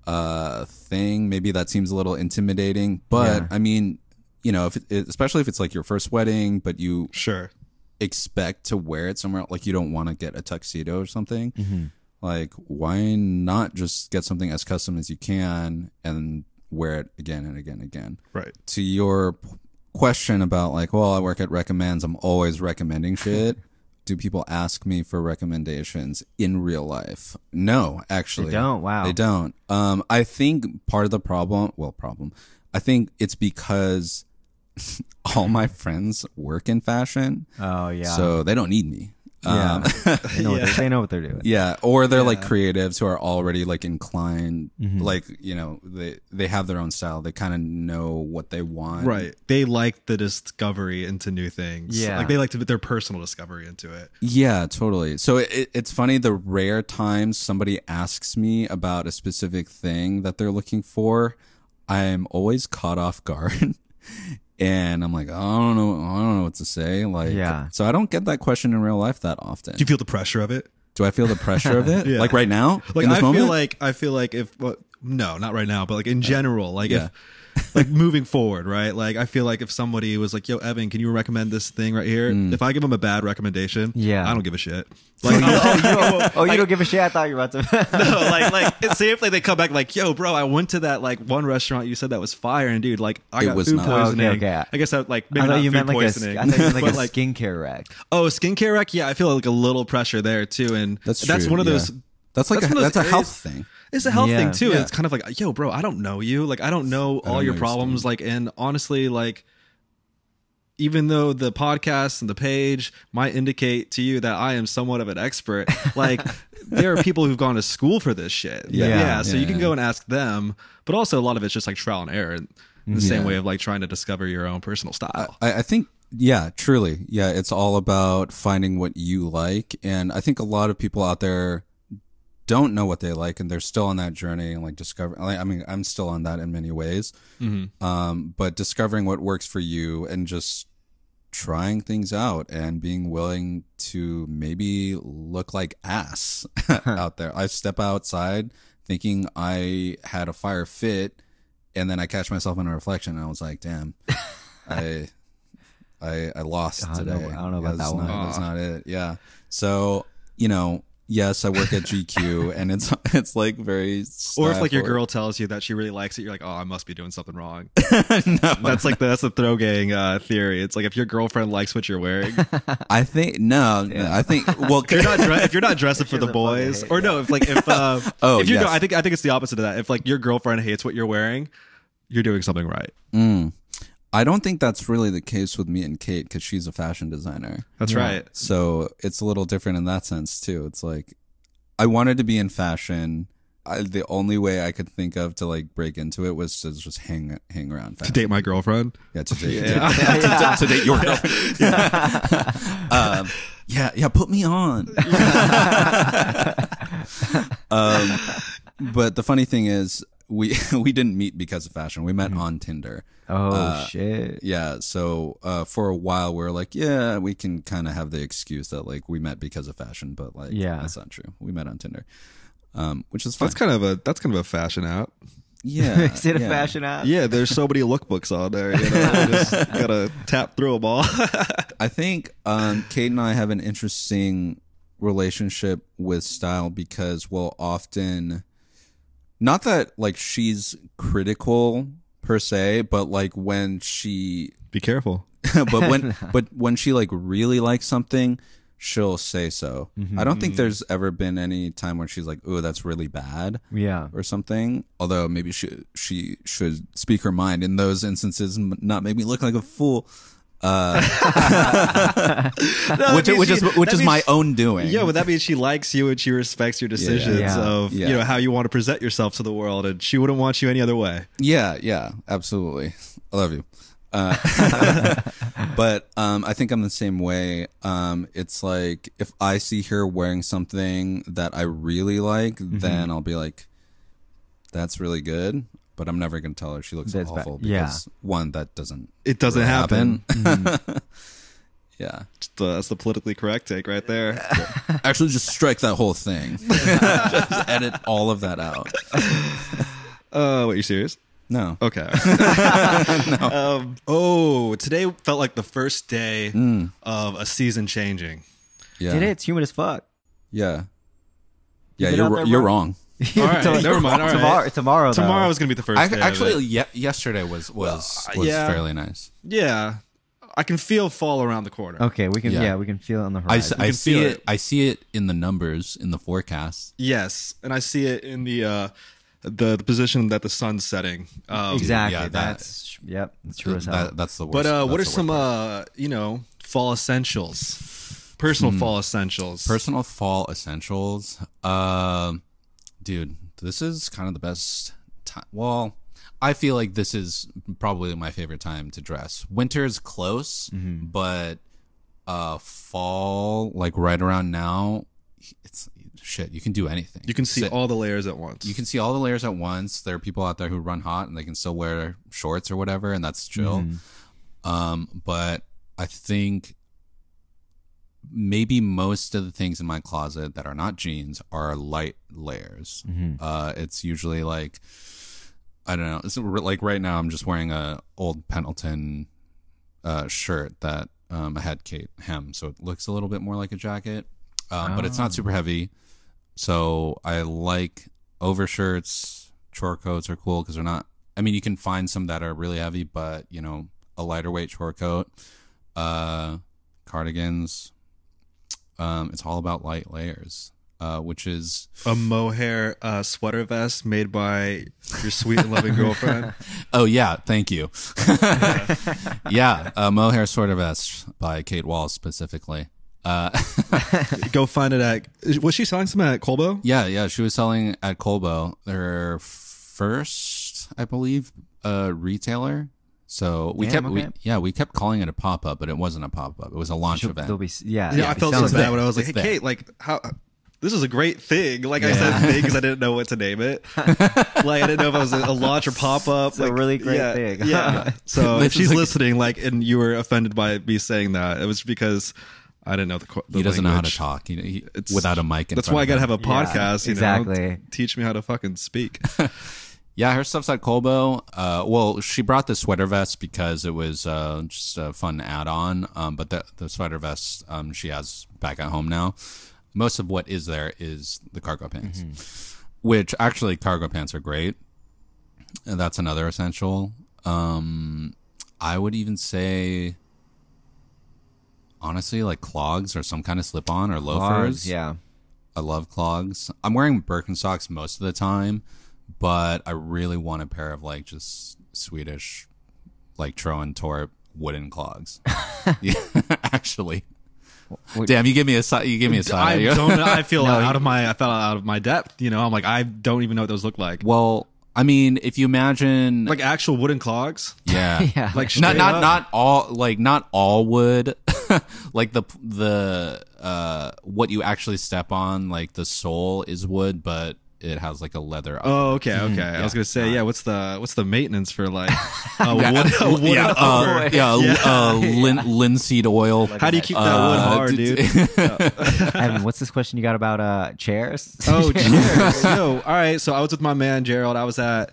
uh, thing. Maybe that seems a little intimidating. But yeah. I mean, you know, if it, especially if it's like your first wedding, but you sure expect to wear it somewhere, like you don't want to get a tuxedo or something. Mm-hmm. Like, why not just get something as custom as you can and wear it again and again and again? Right. To your question about like, well, I work at Recommends, I'm always recommending shit. Do people ask me for recommendations in real life? No, actually. They don't, wow. They don't. Um, I think part of the problem, well, problem, I think it's because all my friends work in fashion. Oh, yeah. So they don't need me. Yeah. Um, they, know yeah. they know what they're doing. Yeah. Or they're yeah. like creatives who are already like inclined, mm-hmm. like, you know, they, they have their own style. They kind of know what they want. Right. They like the discovery into new things. Yeah. Like they like to put their personal discovery into it. Yeah, totally. So it, it's funny. The rare times somebody asks me about a specific thing that they're looking for, I'm always caught off guard. And I'm like, I don't know, I don't know what to say. Like, yeah. So I don't get that question in real life that often. Do you feel the pressure of it? Do I feel the pressure of it? Yeah. Like right now? Like in this I moment? feel like I feel like if well, no, not right now, but like in general, like yeah. if like moving forward, right? Like I feel like if somebody was like, "Yo, Evan, can you recommend this thing right here?" Mm. If I give them a bad recommendation, yeah, I don't give a shit. Like, oh, you don't, oh, you don't give a shit? I thought you were about to. No, like, like, it's safe. Like, they come back, like, yo, bro, I went to that, like, one restaurant you said that was fire, and dude, like, I it got was food not, poisoning. Okay, okay. I guess I, like, maybe I not you food meant poisoning. Like a, I thought you meant like but, a like, skincare wreck. Oh, skincare wreck? Yeah, I feel like a little pressure there, too. And that's, that's true, one of yeah. those. That's like that's, a, that's a health is, thing. It's a health yeah. thing, too. Yeah. And it's kind of like, yo, bro, I don't know you. Like, I don't know all don't your know problems. Like, and honestly, like, even though the podcast and the page might indicate to you that I am somewhat of an expert, like there are people who've gone to school for this shit. Yeah. yeah, yeah so yeah, you can yeah. go and ask them, but also a lot of it's just like trial and error in the yeah. same way of like trying to discover your own personal style. I, I think, yeah, truly. Yeah. It's all about finding what you like. And I think a lot of people out there don't know what they like, and they're still on that journey and like discovering. Like, I mean, I'm still on that in many ways, mm-hmm. um, but discovering what works for you and just trying things out and being willing to maybe look like ass out there. I step outside thinking I had a fire fit, and then I catch myself in a reflection, and I was like, "Damn, I, I, I lost I today." Know, I don't know about that's that one. Not, that's not it. Yeah. So you know. Yes, I work at G Q, and it's it's like very. Or if like your girl tells you that she really likes it, you're like, oh, I must be doing something wrong. No, that's like the, that's the throw gang uh, theory. It's like if your girlfriend likes what you're wearing. I think no, yeah. no I think well, if you're not dre- if you're not dressing for the boys, hate, or yeah. no, if like if uh, oh, if you yes. go, I think I think it's the opposite of that. If like your girlfriend hates what you're wearing, you're doing something right. Mm. I don't think that's really the case with me and Kate because she's a fashion designer. That's yeah. right. So it's a little different in that sense, too. It's like I wanted to be in fashion. I, the only way I could think of to like break into it was to just hang hang around fashion. To date my girlfriend? Yeah, to date, yeah. To, yeah. To, to, to date your girlfriend. Yeah. um, yeah, yeah, put me on. um, but the funny thing is, we we didn't meet because of fashion. We met mm. on Tinder. Oh uh, shit. Yeah, so uh for a while we were like, yeah, we can kind of have the excuse that like we met because of fashion, but like yeah. that's not true. We met on Tinder. Um which is fine. That's kind of a that's kind of a fashion app. Yeah. Is it yeah. a fashion app? Yeah, there's so many lookbooks on there, you know. You just got to tap through them all. I think um Kate and I have an interesting relationship with style because we'll often not that like she's critical per se, but like when she be careful. But when no. but when she like really likes something, she'll say so. Mm-hmm. I don't think there's ever been any time where she's like, "Oh, that's really bad," yeah, or something. Although maybe she she should speak her mind in those instances and not make me look like a fool. Uh, no, which, which she, is which is my she, own doing. Yeah, but that means she likes you and she respects your decisions yeah, yeah, of yeah. you know how you want to present yourself to the world, and she wouldn't want you any other way. Yeah, yeah, absolutely. I love you, uh, but um, I think I'm the same way. Um, it's like if I see her wearing something that I really like, mm-hmm. then I'll be like, "That's really good." But I'm never going to tell her she looks That's awful bad. Because yeah. one, that doesn't it doesn't really happen. happen. Mm-hmm. Yeah, uh, that's the politically correct take right there. Yeah. Actually, just strike that whole thing. Just edit all of that out. Uh, what, you serious? No. Okay. No. Um, oh, today felt like the first day mm. of a season changing. Yeah. Did it? It's humid as fuck. Yeah. Yeah, you're r- you're wrong. All right, never mind. All right. Tomorrow, tomorrow, tomorrow is gonna be the first. I, day actually, ye- yesterday was was was yeah. fairly nice. Yeah, I can feel fall around the corner. Okay, we can. Yeah, yeah we can feel it on the horizon. I, I see it, it. I see it in the numbers in the forecast. Yes, and I see it in the uh, the, the position that the sun's setting. Um, exactly. Yeah, that, that's yep. That's true as hell. That, that's the worst. But uh, what are some uh, you know fall essentials? Personal mm. fall essentials. Personal fall essentials. Um. Dude, this is kind of the best time. Well, I feel like this is probably my favorite time to dress. Winter's close, mm-hmm. but uh, fall, like right around now, it's shit. You can do anything. You can see Sit. all the layers at once. You can see all the layers at once. There are people out there who run hot and they can still wear shorts or whatever, and that's chill. Mm-hmm. Um, but I think maybe most of the things in my closet that are not jeans are light layers. Mm-hmm. Uh, it's usually like, I don't know. It's like right now I'm just wearing a old Pendleton uh, shirt that um, I had Kate hem. So it looks a little bit more like a jacket, um, oh. but it's not super heavy. So I like overshirts. Chore coats are cool because they're not, I mean, you can find some that are really heavy, but you know, a lighter weight chore coat, uh, cardigans. Um, it's all about light layers, uh, which is a mohair uh, sweater vest made by your sweet and loving girlfriend. Oh yeah, thank you. Yeah, a mohair sweater vest by Kate Wall specifically. Uh, Go find it at. Was she selling some at Colbo? Yeah, yeah, she was selling at Colbo, her first, I believe, uh, retailer. So we Damn, kept, okay. we, yeah, we kept calling it a pop up, but it wasn't a pop up. It was a launch should, event. Be, yeah, yeah, yeah, I felt so bad when I was like, "Hey, there. Kate, like, how this is a great thing." Like yeah. I said, thing because I didn't know what to name it. Like I didn't know if it was a launch or pop up. It's like a really great yeah, thing. Yeah. So if she's like, listening, like, and you were offended by me saying that, it was because I didn't know the. the he doesn't language. know how to talk. You know, he, without a mic. In that's front why of I gotta him. have a podcast. Yeah, exactly. You know, teach me how to fucking speak. Yeah, her stuff's at Colbo. Uh, well, she brought the sweater vest because it was uh, just a fun add-on. Um, but the, the sweater vest um, she has back at home now. Most of what is there is the cargo pants, mm-hmm. which actually cargo pants are great. And that's another essential. Um, I would even say, honestly, like clogs or some kind of slip-on or loafers. Clogs, yeah. I love clogs. I'm wearing Birkenstocks most of the time. But I really want a pair of like just Swedish, like Troentorp wooden clogs. Yeah, actually, what, damn, you give me a side. You give me a side. I don't. I feel no, out of my. I fell out of my depth. You know, I'm like I don't even know what those look like. Well, I mean, if you imagine like actual wooden clogs, yeah, yeah. like not not up. not all like not all wood, like the the uh what you actually step on, like the sole is wood, but. It has like a leather. Oh, okay, okay. Mm, yeah. I was gonna say, yeah. What's the what's the maintenance for like a wood, a wooden yeah, uh, yeah, yeah. Uh, lin, yeah. linseed oil? How do you keep that uh, wood hard, dude? Evan, what's this question you got about uh, chairs? Oh, chairs. Yo, all right. So I was with my man Gerald. I was at,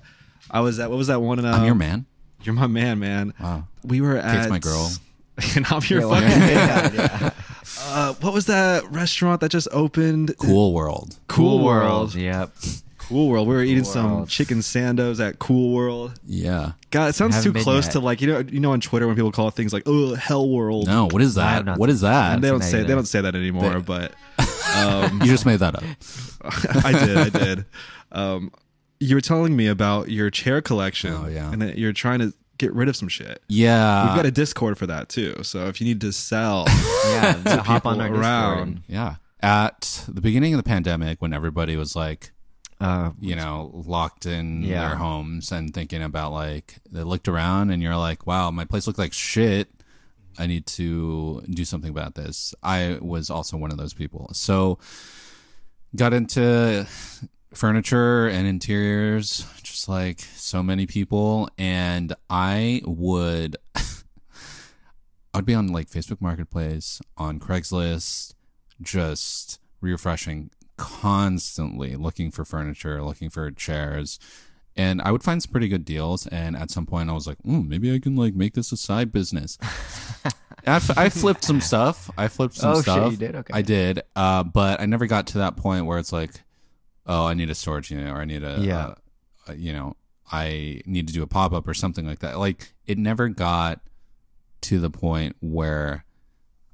I was at. What was that one? In, um, I'm your man. You're my man, man. Wow. We were at. Kate's my girl. And I'm your yeah, fucking man. Yeah, yeah. Uh, what was that restaurant that just opened? Cool World. Cool, cool World. World. Yep. Cool World. We were cool eating world. some chicken sandos at Cool World. Yeah. God, it sounds too close to like you know you know on Twitter when people call things like oh Hell World. No, what is that? What is that? And they don't say they don't say that anymore. They, but um, you just made that up. I did. I did. Um, you were telling me about your chair collection. Oh yeah. And that you're trying to. Get rid of some shit. Yeah, we've got a Discord for that too. So if you need to sell, yeah, to hop on our around. Yeah, at the beginning of the pandemic, when everybody was like, uh, you know, locked in yeah. their homes and thinking about like they looked around and you're like, wow, my place looks like shit. I need to do something about this. I was also one of those people. So got into furniture and interiors. Like so many people, and I would I'd be on like Facebook Marketplace, on Craigslist, just refreshing constantly, looking for furniture, looking for chairs, And I would find some pretty good deals. And at some point I was like, mm, maybe I can like make this a side business. I, f- I flipped some stuff. I flipped some oh, stuff. Oh, shit, you did? Okay. I did. Uh, but I never got to that point where it's like, oh, I need a storage unit, or I need a, yeah. uh, you know, I need to do a pop-up or something like that. Like, it never got to the point where,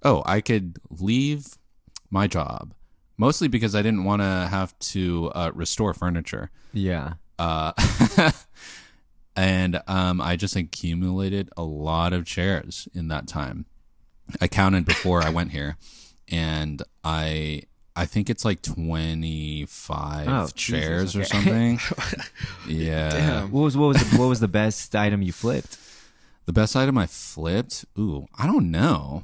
oh, I could leave my job, mostly because I didn't want to have to uh, restore furniture. Yeah. Uh, and um, I just accumulated a lot of chairs in that time. I counted before I went here, and I I think it's like twenty-five oh, chairs Jesus, okay. or something. Yeah. Damn. What was what was the, what was the best item you flipped? The best item I flipped? Ooh, I don't know.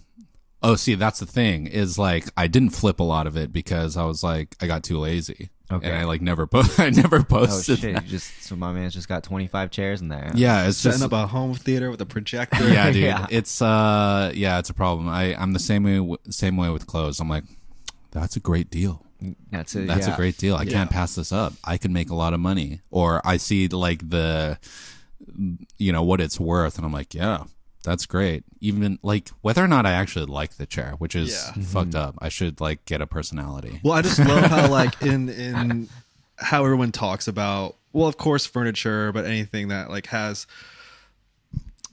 Oh, see, that's the thing, is like I didn't flip a lot of it because I was like, I got too lazy. Okay. And I like never post. I never posted. Oh shit! That. You just so my man's just got twenty-five chairs in there. Yeah, it's setting just, up a home theater with a projector. Yeah, dude. Yeah. It's uh, yeah, it's a problem. I I'm the same way w- same way with clothes. I'm like, that's a great deal. That's a that's yeah. a great deal. I yeah. can't pass this up. I can make a lot of money. Or I see like the, you know, what it's worth, and I'm like, yeah, that's great. Even like whether or not I actually like the chair, which is yeah. fucked up. I should like get a personality. Well, I just love how like in in how everyone talks about, well, of course furniture, but anything that like has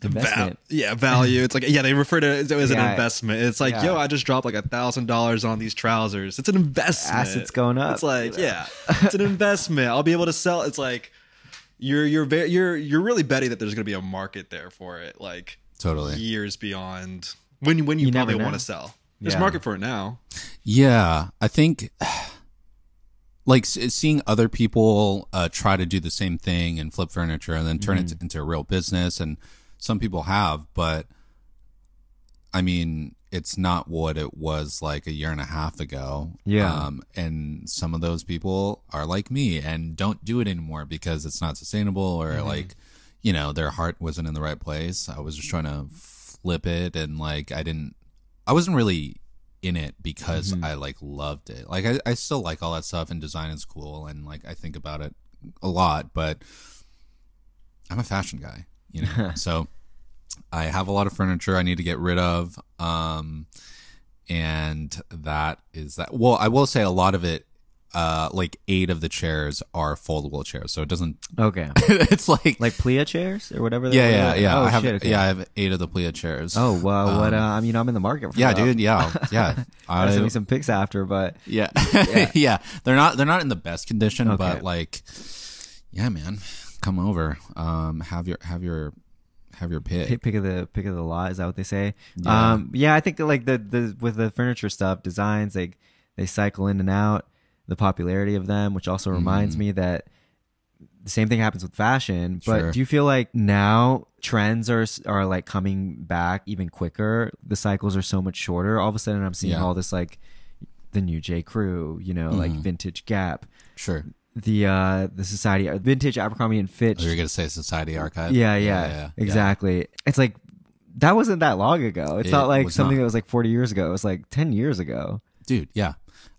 investment. Va- yeah, value. It's like, yeah, they refer to it as yeah, an investment. It's like, yeah. yo, I just dropped like a thousand dollars on these trousers. It's an investment. Assets going up. It's like, you know? yeah, it's an investment. I'll be able to sell. It's like you're you're very, you're you're really betting that there's gonna be a market there for it. Like. Totally. Years beyond when when you, you probably want to sell. There's yeah. market for it now. Yeah, I think like seeing other people uh, try to do the same thing and flip furniture and then turn mm. it into a real business, and some people have, but I mean, it's not what it was like a year and a half ago. Yeah, um, and some of those people are like me and don't do it anymore because it's not sustainable or mm. like. You know, their heart wasn't in the right place. I was just trying to flip it, and like I didn't, I wasn't really in it because mm-hmm. I like loved it. Like I, I still like all that stuff, and design is cool, and like I think about it a lot. But I'm a fashion guy, you know, so I have a lot of furniture I need to get rid of, um, and that is that. Well, I will say a lot of it. Uh, like eight of the chairs are foldable chairs, so it doesn't. Okay, it's like like plia chairs or whatever. Yeah, yeah, like. yeah. Oh, I have, shit, okay. Yeah, I have eight of the plia chairs. Oh well, um, what? Uh, I mean, I'm in the market for. Yeah, that. dude. Yeah, yeah. I was doing some pics after, but yeah, yeah. yeah. They're not. They're not in the best condition, okay. but like, yeah, man, come over. Um, have your have your have your pick. pick. Pick of the pick of the lot. Is that what they say? Yeah. Um, yeah. I think like the the with the furniture stuff, designs like they cycle in and out. The popularity of them, which also reminds mm. me that the same thing happens with fashion. But sure. do you feel like now trends are are like coming back even quicker? The cycles are so much shorter. All of a sudden, I'm seeing yeah. all this like the new J. Crew, you know, mm. like vintage Gap. Sure. The uh the Society vintage Abercrombie and Fitch. Oh, you're gonna say Society Archive? Yeah, yeah, yeah, yeah. exactly. Yeah. It's like that wasn't that long ago. It's it not like something not. that was like forty years ago. It was like ten years ago. Dude, yeah.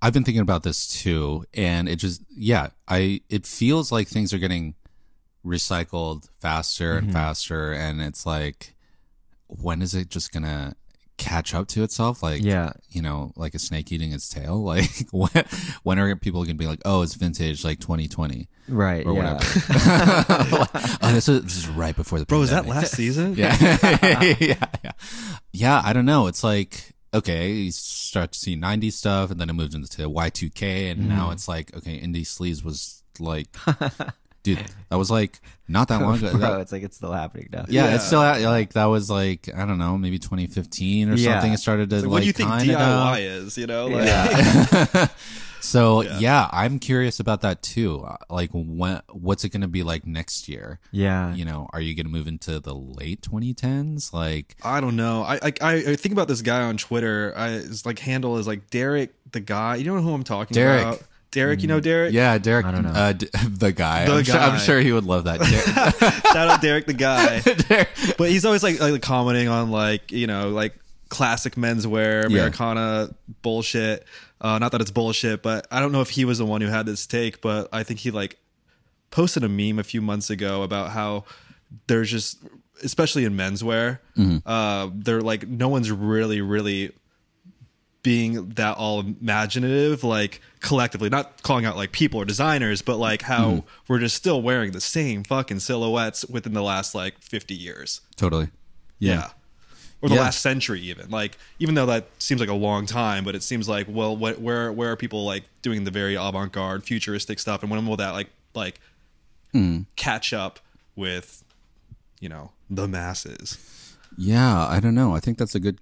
I've been thinking about this too, and it just yeah, I it feels like things are getting recycled faster and mm-hmm. faster, and it's like, when is it just gonna catch up to itself? Like yeah. you know, like a snake eating its tail. Like when, when are people gonna be like, oh, it's vintage, like twenty twenty, right? Or yeah. whatever. like, oh, this is, this is right before the bro. Pandemic. Was that last season? yeah. yeah, yeah, yeah. I don't know. It's like. Okay, you start to see nineties stuff, and then it moved into Y two K, and mm. now it's like, okay, indie sleaze was like, dude, that was like not that long ago. Bro, that, it's like it's still happening now. Yeah, yeah, it's still like that was like I don't know, maybe twenty fifteen or yeah. something. It started to like, like what do you think D I Y is? You know, like, yeah. so yeah. yeah, I'm curious about that too. Like, when what's it going to be like next year? Yeah, you know, are you going to move into the late twenty tens? Like, I don't know. I I, I think about this guy on Twitter. I, his like handle is like Derek the guy. You know who I'm talking Derek. about? Derek, you know Derek? Yeah, Derek, I don't know. Uh, d- the guy. The I'm, guy. Sure, I'm sure he would love that. Shout out Derek, the guy. Derek. But he's always like, like commenting on like, you know, like classic menswear, Americana yeah. bullshit. Uh, not that it's bullshit, but I don't know if he was the one who had this take, but I think he like posted a meme a few months ago about how there's just, especially in menswear, mm-hmm. uh, they're like, no one's really, really being that all imaginative, like collectively, not calling out like people or designers, but like how mm-hmm. we're just still wearing the same fucking silhouettes within the last like fifty years. Totally. Yeah. yeah. Or the yeah. last century even. Like, even though that seems like a long time, but it seems like, well, what, where where are people like doing the very avant-garde futuristic stuff? And when will that like like mm. catch up with, you know, the masses? Yeah, I don't know. I think that's a good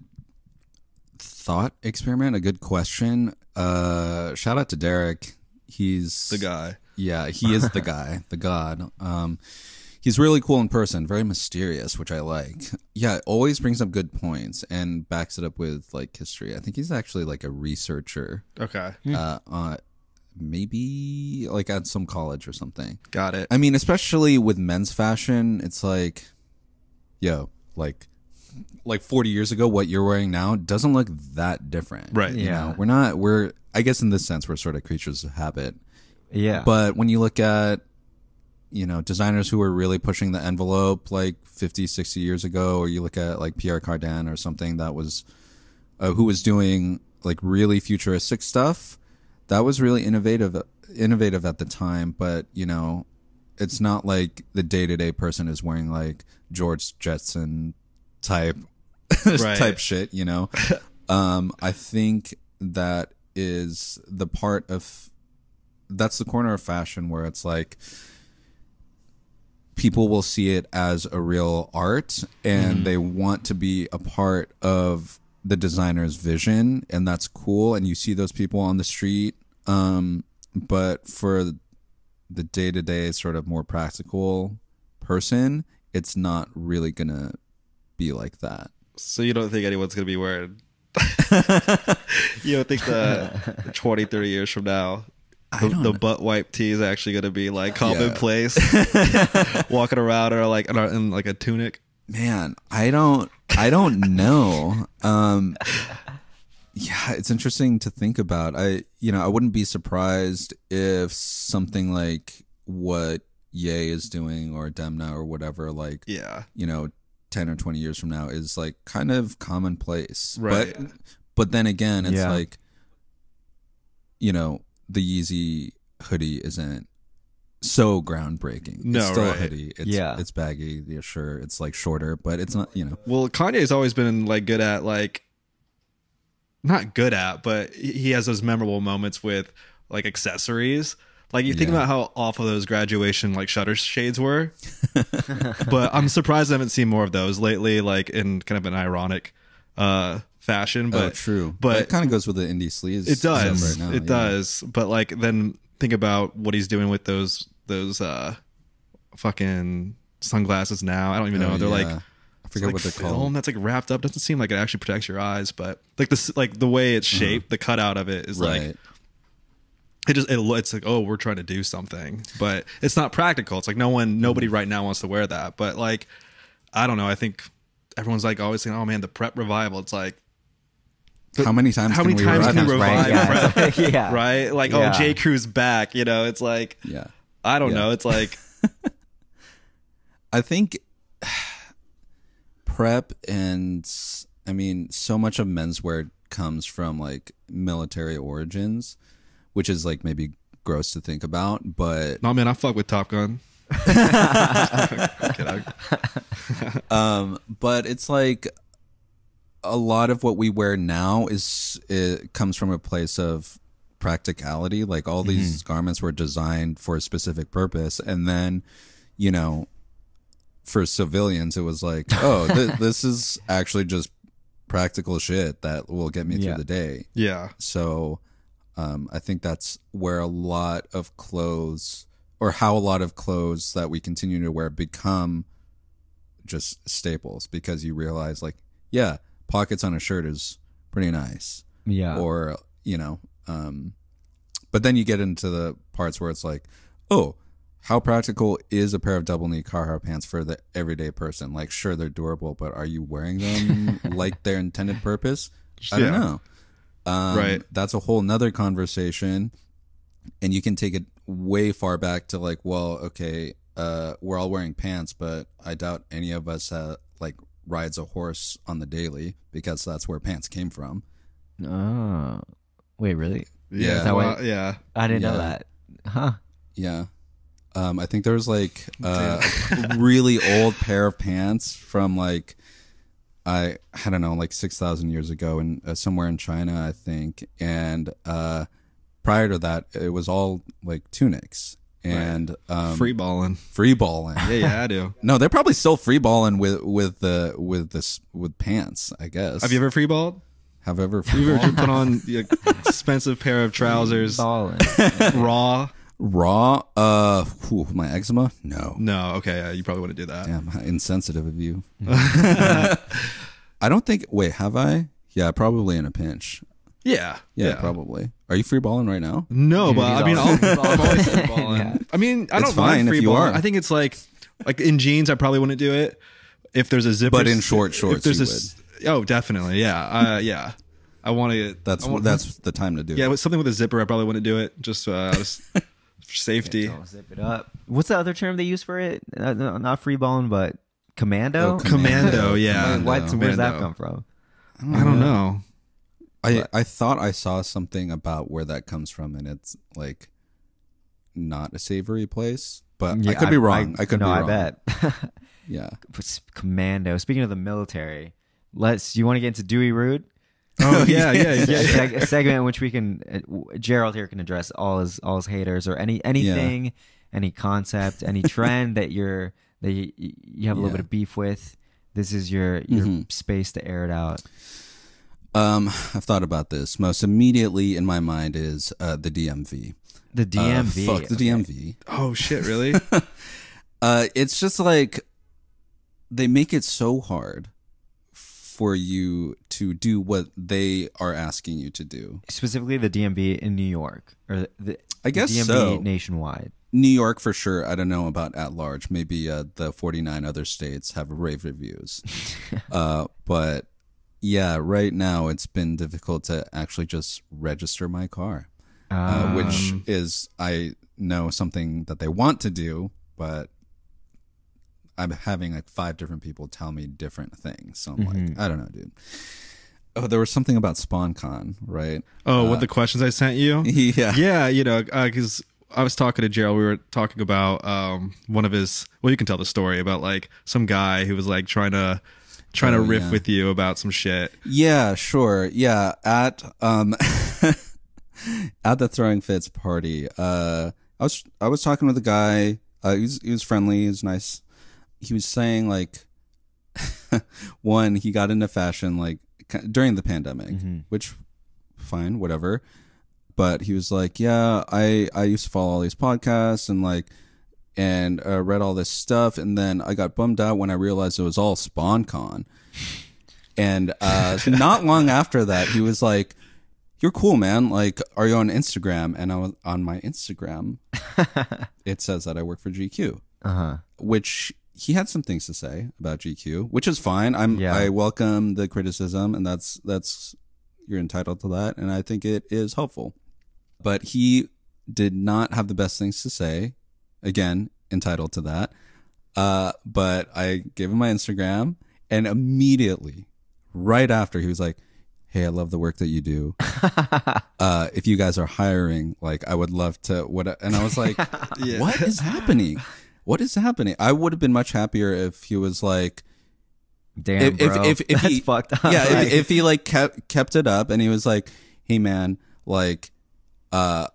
thought experiment, a good question. Uh, shout out to Derek. He's the guy. Yeah, he is the guy, the god. Um, he's really cool in person, very mysterious, which I like. Yeah, always brings up good points and backs it up with like history. I think he's actually like a researcher. Okay. Uh, uh, maybe like at some college or something. Got it. I mean, especially with men's fashion, it's like, yo, like, like forty years ago, what you're wearing now doesn't look that different. Right. You yeah. know, we're not, we're, I guess in this sense, we're sort of creatures of habit. Yeah. But when you look at, you know, designers who were really pushing the envelope like fifty, sixty years ago, or you look at like Pierre Cardin or something that was, uh, who was doing like really futuristic stuff, that was really innovative, innovative at the time. But, you know, it's not like the day-to-day person is wearing like George Jetson type right. type shit, you know. um I think that is the part of that's the corner of fashion where it's like people will see it as a real art and mm-hmm. they want to be a part of the designer's vision, and that's cool, and you see those people on the street. Um but for the day-to-day sort of more practical person, it's not really gonna be like that. So you don't think anyone's gonna be wearing you don't think the twenty, thirty years from now the, the butt wipe tee is actually gonna be like commonplace? Yeah. Walking around or like in, in like a tunic, man. I don't i don't know. Um yeah, it's interesting to think about. I you know, I wouldn't be surprised if something like what Ye is doing or Demna or whatever, like, yeah, you know, ten or twenty years from now is like kind of commonplace. Right. But, but then again, it's yeah. like, you know, the Yeezy hoodie isn't so groundbreaking. No, it's still right. a hoodie. It's, yeah. it's baggy. Yeah, sure. It's like shorter, but it's not, you know. Well, Kanye's always been like good at like, not good at, but he has those memorable moments with like accessories. Like, you think yeah. about how awful those graduation, like, shutter shades were. But I'm surprised I haven't seen more of those lately, like, in kind of an ironic uh, fashion. But, oh, true. But, but it kind of goes with the indie sleeves. It does. Right now, it yeah. does. But, like, then think about what he's doing with those those uh, fucking sunglasses now. I don't even know. Oh, they're, yeah. like, I forget like what they're film called. That's, like, wrapped up. Doesn't seem like it actually protects your eyes. But, like, the, like, the way it's shaped, uh-huh. the cutout of it is, right. like... It just it, it's like, oh, we're trying to do something, but it's not practical. It's like no one, nobody right now wants to wear that. But like, I don't know. I think everyone's like always saying, oh man, the prep revival. It's like, how many times? How many can times we can we revive right, yeah. prep? yeah. Right? Like, yeah. oh, J. Crew's back. You know, it's like, yeah. I don't yeah. know. It's like, I think prep and I mean, so much of menswear comes from like military origins. Which is like maybe gross to think about, but no, man, I fuck with Top Gun. um, but it's like a lot of what we wear now is it comes from a place of practicality. Like all these mm-hmm. garments were designed for a specific purpose, and then you know, for civilians, it was like, oh, th- this is actually just practical shit that will get me yeah. through the day. Yeah, so. Um, I think that's where a lot of clothes or how a lot of clothes that we continue to wear become just staples, because you realize like, yeah, pockets on a shirt is pretty nice. Yeah. Or, you know, um, but then you get into the parts where it's like, oh, how practical is a pair of double knee Carhartt pants for the everyday person? Like, sure, they're durable, but are you wearing them like their intended purpose? I yeah. don't know. Um, right. That's a whole nother conversation. And you can take it way far back to like, well, okay, uh, we're all wearing pants, but I doubt any of us uh, like rides a horse on the daily, because that's where pants came from. Oh, wait, really? Yeah, yeah. Well, yeah. I didn't yeah. know that. Huh? Yeah. Um, I think there was like uh, a really old pair of pants from like, I I don't know, like six thousand years ago, in uh, somewhere in China, I think. And uh, prior to that, it was all like tunics and right. um, free balling, free balling. Yeah, yeah, I do. No, they're probably still free balling with with the with this with pants, I guess. Have you ever free balled? Have ever free balled? You ever put on the expensive pair of trousers, balling raw? Raw, uh, whew, my eczema? No. No, okay, uh, you probably wouldn't do that. Damn, insensitive of you. I don't think, wait, have I? Yeah, probably in a pinch. Yeah. Yeah, yeah. Probably. Are you free balling right now? No, but I mean, I'll, I'm always free balling. Yeah. I mean, I it's don't mind free balling. Are. I think it's like, like in jeans, I probably wouldn't do it. If there's a zipper. But in short shorts, there's you a, would. Oh, definitely, yeah, uh, yeah. I want to get. That's, wanna, that's the time to do yeah, it. Yeah, with something with a zipper, I probably wouldn't do it. Just, uh, just. Safety. Don't zip it up. What's the other term they use for it? Uh, no, not free balling, but commando. Oh, commando. Commando, yeah. Commando. What? Commando. Where does that come from? I don't, I don't know. know. I I thought I saw something about where that comes from, and it's like not a savory place, but yeah, I could be wrong. I, I, I could no, be wrong. I bet. Yeah. Commando. Speaking of the military, let's. You want to get into Dewey Rude? Oh yeah, yeah, yeah. yeah. A segment in which we can uh, Gerald here can address all his all his haters or any anything, yeah. any concept, any trend that you're that you, you have a little yeah. bit of beef with. This is your your mm-hmm. space to air it out. Um, I've thought about this. Most immediately in my mind is uh, the D M V. The D M V. Uh, fuck the okay. D M V. Oh shit! Really? uh, it's just like they make it so hard for you to do what they are asking you to do. Specifically the D M V in New York, or the, I guess the D M V so. nationwide. New York for sure. I don't know about at large. Maybe uh, the forty-nine other states have rave reviews. uh, but yeah, right now it's been difficult to actually just register my car, um, uh, which is, I know, something that they want to do, but I'm having like five different people tell me different things. So I'm mm-hmm. like, I don't know, dude. Oh, there was something about SpawnCon, right? Oh, uh, what the questions I sent you? Yeah. Yeah, you know, because uh, I was talking to Gerald. We were talking about um, one of his, well, you can tell the story about like some guy who was like trying to, trying oh, to riff yeah. with you about some shit. Yeah, sure. Yeah. At, um, at the Throwing Fits party, uh, I was, I was talking with a guy. Uh, he was, he was friendly. He was nice. He was saying, like, one, he got into fashion, like, during the pandemic, mm-hmm. which, fine, whatever. But he was like, yeah, I, I used to follow all these podcasts and, like, and uh, read all this stuff. And then I got bummed out when I realized it was all SpawnCon. And uh, not long after that, he was like, you're cool, man. Like, are you on Instagram? And I was on my Instagram. It says that I work for G Q, uh-huh. which... He had some things to say about G Q, which is fine. I'm yeah. I welcome the criticism, and that's that's you're entitled to that, and I think it is helpful. But he did not have the best things to say. Again, entitled to that. Uh, but I gave him my Instagram, and immediately, right after, he was like, "Hey, I love the work that you do. Uh, if you guys are hiring, like, I would love to." What? And I was like, yeah. "What is happening?" What is happening? I would have been much happier if he was like, "Damn, if, bro, if, if, if that's he, fucked up." Yeah, like. if, if he like kept kept it up, and he was like, "Hey, man, like, uh,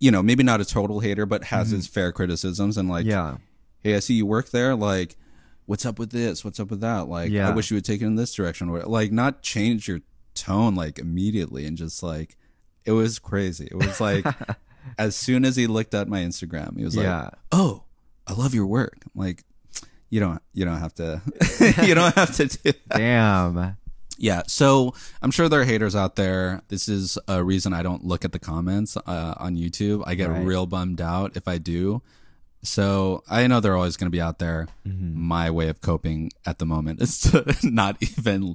you know, maybe not a total hater, but has mm-hmm. his fair criticisms, and like, yeah, hey, I see you work there. Like, what's up with this? What's up with that? Like, yeah. I wish you would take it in this direction. Like, not change your tone like immediately, and just like, it was crazy. It was like." As soon as he looked at my Instagram, he was yeah. like, "Oh, I love your work." I'm like, you don't, you don't have to, you don't have to do that. Damn. Yeah. So I'm sure there are haters out there. This is a reason I don't look at the comments uh, on YouTube. I get right. real bummed out if I do. So I know they're always going to be out there. Mm-hmm. My way of coping at the moment is to not even,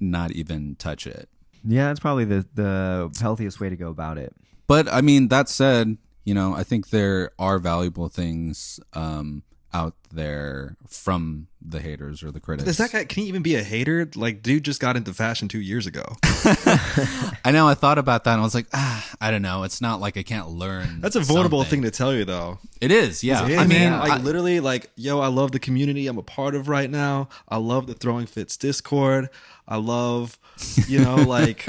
not even touch it. Yeah, that's probably the the healthiest way to go about it. But I mean, that said, you know, I think there are valuable things um, out there from the haters or the critics. Is that guy, can he even be a hater? Like, dude just got into fashion two years ago. I know. I thought about that and I was like, ah, I don't know. It's not like I can't learn. That's a vulnerable something. thing to tell you, though. It is. Yeah. It is, I mean, man. like I, literally like, yo, I love the community I'm a part of right now. I love the Throwing Fits Discord. I love, you know, like,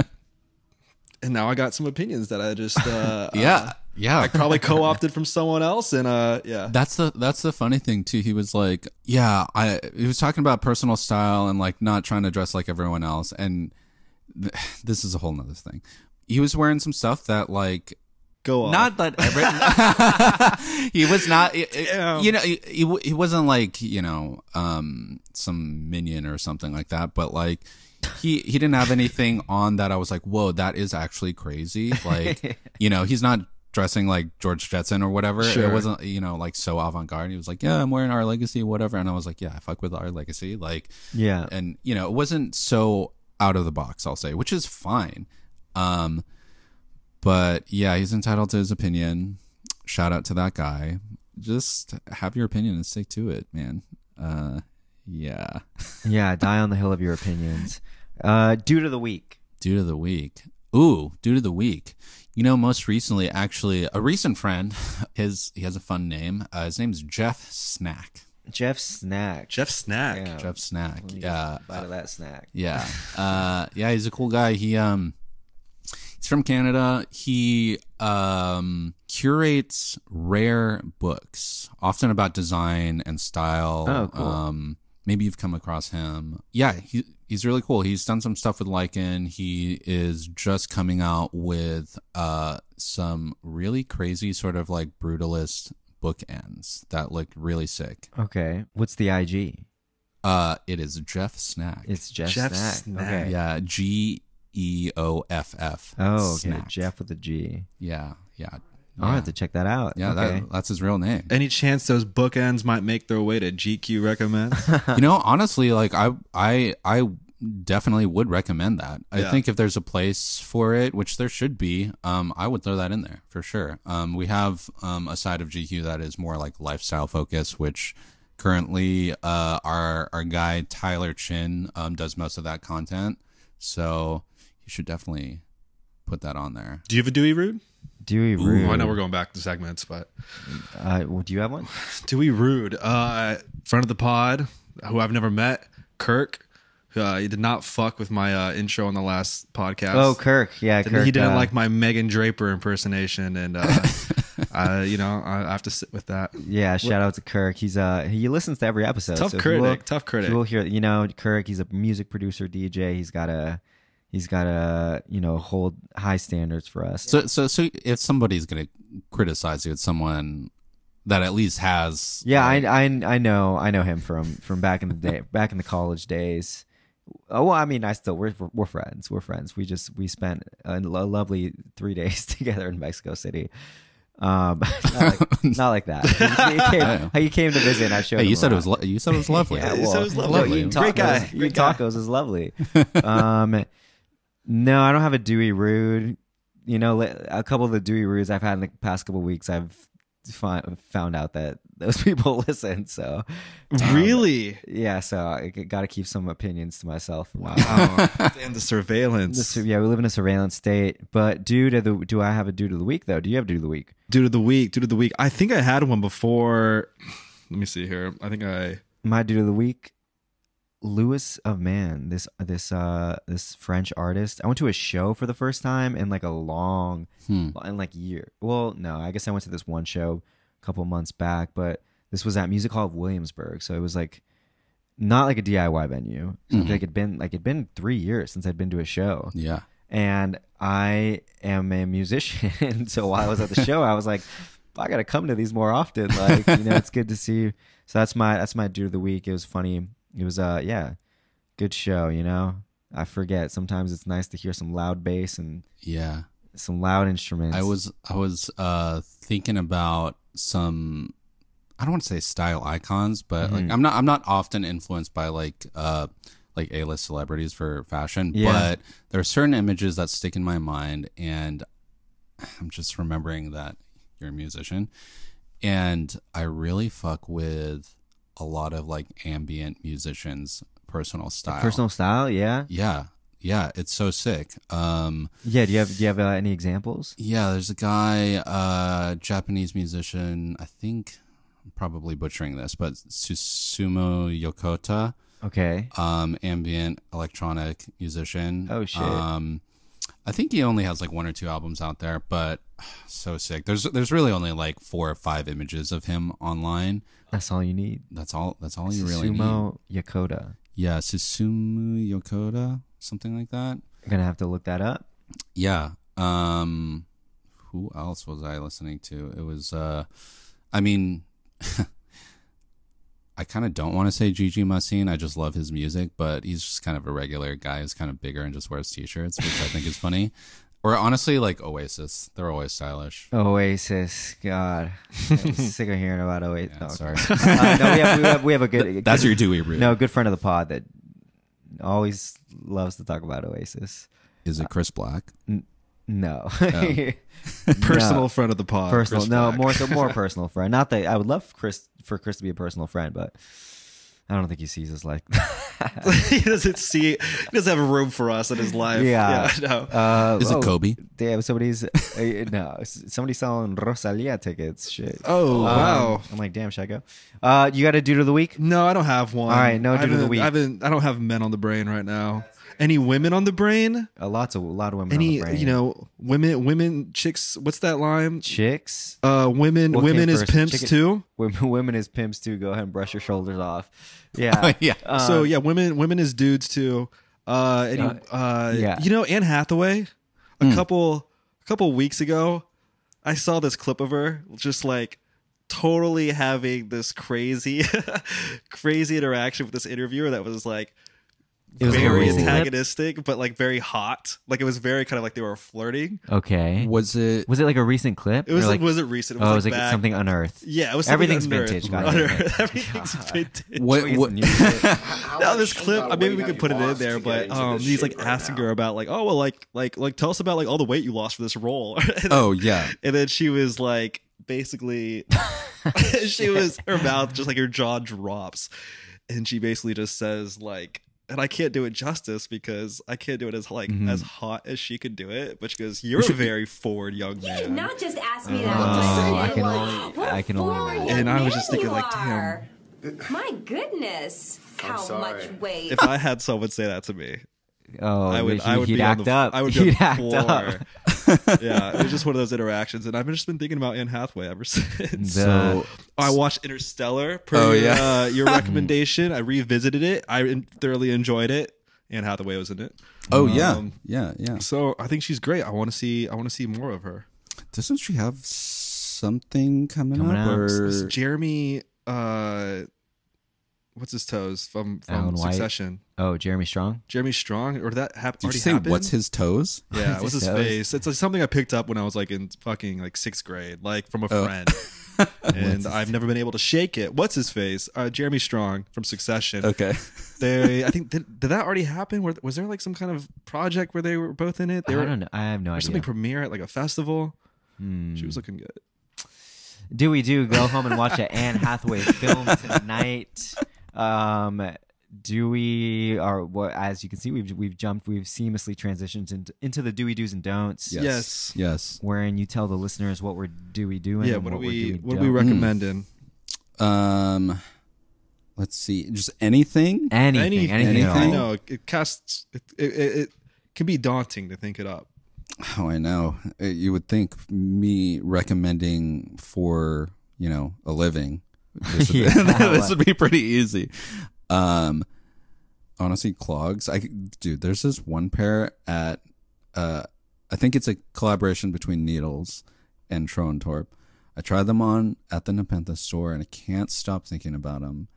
and now I got some opinions that I just, uh, yeah. Uh, Yeah, I probably co-opted from someone else, and uh, yeah. That's the that's the funny thing too. He was like, yeah, I. He was talking about personal style and like not trying to dress like everyone else, and th- this is a whole nother thing. He was wearing some stuff that like go on. Not that every- he was not. It, it, you know, he, he he wasn't like you know um some minion or something like that, but like. He he didn't have anything on that I was like, whoa, that is actually crazy. Like, you know, he's not dressing like George Jetson or whatever. Sure. It wasn't, you know, like so avant-garde. He was like, yeah, I'm wearing Our Legacy, whatever. And I was like, yeah, I fuck with Our Legacy. Like, yeah. And, you know, it wasn't so out of the box, I'll say, which is fine. Um, but yeah, he's entitled to his opinion. Shout out to that guy. Just have your opinion and stick to it, man. Uh, yeah. Yeah, die on the hill of your opinions. Uh, dude of the week. Dude of the week. Ooh, dude of the week. You know, most recently, actually, a recent friend, his he has a fun name. Uh, his name's Jeff Snack. Jeff Snack. Jeff Snack. Yeah. Jeff Snack. Yeah. Out of that snack. Yeah. uh, yeah, he's a cool guy. He um, he's from Canada. He um curates rare books, often about design and style. Oh, cool. Um, maybe you've come across him. Yeah, he. He's really cool. He's done some stuff with Lycan. He is just coming out with uh, some really crazy sort of like brutalist bookends that look really sick. Okay. What's the I G? Uh, it is Jeff Snack. It's Jeff, Jeff Snack. Snack. Okay. Yeah. G E O F F. Oh, okay. Snack. Jeff with a G. Yeah. Yeah. Yeah. I'll have to check that out. Yeah, okay. that, that's his real name. Any chance those bookends might make their way to G Q recommends? You know, honestly, like I, I, I definitely would recommend that. I yeah. think if there's a place for it, which there should be, um, I would throw that in there for sure. Um, we have um a side of G Q that is more like lifestyle focused, which currently uh our our guy Tyler Chin um does most of that content. So you should definitely put that on there. Do you have a Dewey Rude? Dewey Rude. Ooh, I know we're going back to segments, but uh, do you have one? Dewey Rude, uh, friend of the pod, who I've never met, Kirk. Uh, he did not fuck with my uh, intro on the last podcast. Oh, Kirk, yeah, Kirk, he didn't uh, like my Megan Draper impersonation, and uh, uh, you know, I have to sit with that. Yeah, shout out to Kirk. He's uh, he listens to every episode. Tough so critic, we'll, tough critic. You'll hear, you know, Kirk. He's a music producer, D J. He's got a. He's got to, you know, hold high standards for us. So, so, so if somebody's going to criticize you, it's someone that at least has. Yeah, like... I, I, I know, I know him from from back in the day, back in the college days. Oh, well, I mean, I still we're we're friends. We're friends. We just we spent a lovely three days together in Mexico City. Um, not like, not like that. He came, he came to visit. And I showed. Hey, you said around. it was. Lo- you said it was lovely. Yeah, well, you said it was lovely. No, tacos, Great guy. Great eating tacos guy. is lovely. Um. No, I don't have a Dewey Rude. You know, a couple of the Dewey Rudes I've had in the past couple of weeks, I've find, found out that those people listen. So, um, really, yeah. So I got to keep some opinions to myself. Wow, damn the surveillance. The, yeah, we live in a surveillance state. But dude, of the, do I have a dude of the week though? Do you have a dude of the week? Dude of the week. Dude of the week. I think I had one before. Let me see here. I think I my dude of the week. Louis of Man, this this uh this French artist. I went to a show for the first time in like a long hmm. in like year. Well, no, I guess I went to this one show a couple months back, but this was at Music Hall of Williamsburg, so it was like not like a D I Y venue. So mm-hmm. Like it'd been like it'd been three years since I'd been to a show. Yeah, and I am a musician, so while I was at the show, I was like, I gotta come to these more often. Like you know, it's good to see. So that's my that's my dude of the week. It was funny. It was, uh, yeah, good show, you know? I forget. Sometimes it's nice to hear some loud bass and yeah, some loud instruments. I was I was uh, thinking about some, I don't want to say style icons, but mm-hmm. like I'm not I'm not often influenced by like uh, like A-list celebrities for fashion, yeah. But there are certain images that stick in my mind, and I'm just remembering that you're a musician, and I really fuck with a lot of like ambient musicians' personal style. Personal style, yeah, yeah, yeah. It's so sick. Um, yeah. Do you have Do you have uh, any examples? Yeah, there's a guy, uh, Japanese musician. I think I'm probably butchering this, but Susumu Yokota. Okay. Um, ambient electronic musician. Oh shit. Um, I think he only has like one or two albums out there, but so sick. There's there's really only like four or five images of him online. That's all you need. That's all. That's all Susumu you really need. Susumu Yokota. Yeah, Susumu Yokota, something like that. I'm gonna have to look that up. Yeah. Um, who else was I listening to? It was. Uh, I mean. I kind of don't want to say Gigi Masin. I just love his music, but he's just kind of a regular guy who's kind of bigger and just wears T-shirts, which I think is funny. Or honestly, like Oasis. They're always stylish. Oasis. God. I'm sick of hearing about Oasis. Yeah, oh, sorry. uh, no, we have, we, have, we have a good... Th- that's good, your Dewey Brew. No, good friend of the pod that always loves to talk about Oasis. Is it Chris Black? Uh, n- no. Oh. Personal no. friend of the pod. Personal. Chris no, Black. more so more personal friend. Not that I would love Chris... for Chris to be a personal friend, but I don't think he sees us like that. He doesn't see, he doesn't have a room for us in his life. Yeah. yeah no. uh, Is oh, it Kobe? Yeah, somebody's, uh, no, somebody's selling Rosalia tickets. Shit. Oh, um, wow. I'm like, damn, should I go? Uh, you got a dude of the week? No, I don't have one. All right, no dude of the week. I've been, I don't have men on the brain right now. Any women on the brain? A uh, lots of a lot of women. Any on the brain. You know, women, women, chicks. What's that line? Chicks. Uh, women, we'll women is pimps Chicken, too. Women, women is pimps too. Go ahead and brush your shoulders off. Yeah, oh, yeah. Uh, so yeah, women, women is dudes too. Uh, any, uh, uh yeah. You know, Anne Hathaway. A mm. couple, a couple weeks ago, I saw this clip of her just like totally having this crazy, crazy interaction with this interviewer that was like. It was very antagonistic, clip? But like very hot. Like it was very kind of like they were flirting. Okay. Was it? Was it like a recent clip? It was. Like, was it recent? It was oh, like it was like back. Something unearthed. Yeah, it was. Everything's vintage. Unearthed. Everything's vintage. What? what? Now this clip. I mean, we could put it in there, but um, he's like right asking now. her about like, oh well, like like like tell us about like all the weight you lost for this role. then, oh yeah. And then she was like, basically, she was her mouth just like her jaw drops, and she basically just says like. And I can't do it justice because I can't do it as like mm-hmm. as hot as she could do it. But she goes, "You're a very forward young man." You did not just ask me that. Oh, I can like, only, I can only. Imagine. And I was just thinking, like, damn. My goodness, how much weight? If I had someone say that to me, oh, I would, he, I would he'd be act on the, up. I would he'd act up. Yeah, it was just one of those interactions, and I've just been thinking about Anne Hathaway ever since. The... So I watched Interstellar. Per oh yeah, uh, your recommendation. I revisited it. I thoroughly enjoyed it. Anne Hathaway was in it. Oh um, yeah, yeah, yeah. So I think she's great. I want to see. I want to see more of her. Doesn't she have something coming, coming up? Or... Jeremy, uh, what's his toes from from Succession? Oh, Jeremy Strong? Jeremy Strong? Or that hap- Did already you say happened? What's his toes? Yeah, what's his, his face? It's like something I picked up when I was like in fucking like sixth grade, like from a oh. friend. And I've never been able to shake it. What's his face? Uh, Jeremy Strong from Succession. Okay. They, I think, did, did that already happen? Were, was there like some kind of project where they were both in it? They I were, don't know. I have no or idea. Or something premiere at like a festival. Hmm. She was looking good. Do we do go home and watch an Anne Hathaway film tonight? Um... Dewey, or what? As you can see, we've we've jumped, we've seamlessly transitioned into, into the Dewey do's and don'ts. Yes. yes, yes. Wherein you tell the listeners what we're Dewey doing. Yeah, and what, what are we what are we recommending? Mm. Um, let's see, just anything, anything, anything. anything. I know it casts. It, it, it, it can be daunting to think it up. Oh, I know. You would think me recommending for you know a living. This would, yeah, be, this would be pretty easy. Um, honestly, clogs. I dude, there's this one pair at uh, I think it's a collaboration between Needles and Troentorp. I tried them on at the Nepenthe store, and I can't stop thinking about them.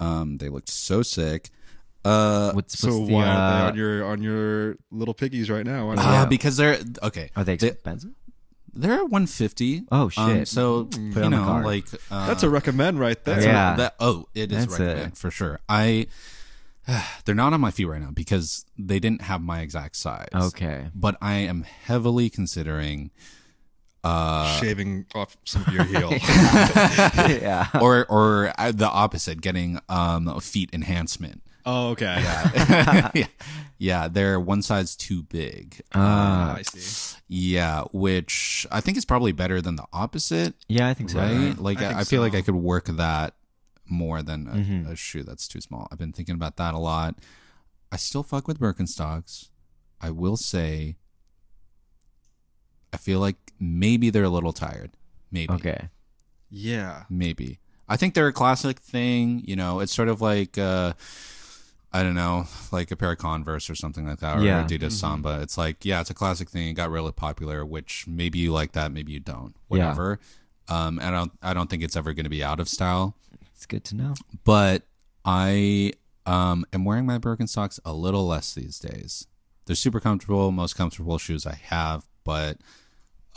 Um, they looked so sick. Uh, what's, what's so the, why uh, are they on your on your little piggies right now? Ah, yeah. Because they're okay. Are they expensive? They, They're at one fifty. Oh shit! Um, so Put you know, like uh, that's a recommend right there. Yeah. A, that, oh, it is that's recommend it. For sure. I uh, they're not on my feet right now because they didn't have my exact size. Okay. But I am heavily considering Uh, Shaving off some of your heel. Yeah. Or or the opposite, getting um, feet enhancement. Oh, okay. Yeah. yeah. yeah, they're one size too big. Uh, uh, I see. Yeah, which I think is probably better than the opposite. Yeah, I think so. Right? Like, I, I, I feel so. like I could work that more than a, mm-hmm. a shoe that's too small. I've been thinking about that a lot. I still fuck with Birkenstocks. I will say... I feel like maybe they're a little tired. Maybe. Okay. Yeah. Maybe. I think they're a classic thing. You know, it's sort of like, uh, I don't know, like a pair of Converse or something like that, or yeah. Adidas mm-hmm. Samba. It's like, yeah, it's a classic thing. It got really popular, which maybe you like that, maybe you don't. Whatever. Yeah. Um, I don't. I don't think it's ever going to be out of style. It's good to know. But I um, am wearing my Birkenstocks a little less these days. They're super comfortable. Most comfortable shoes I have, but.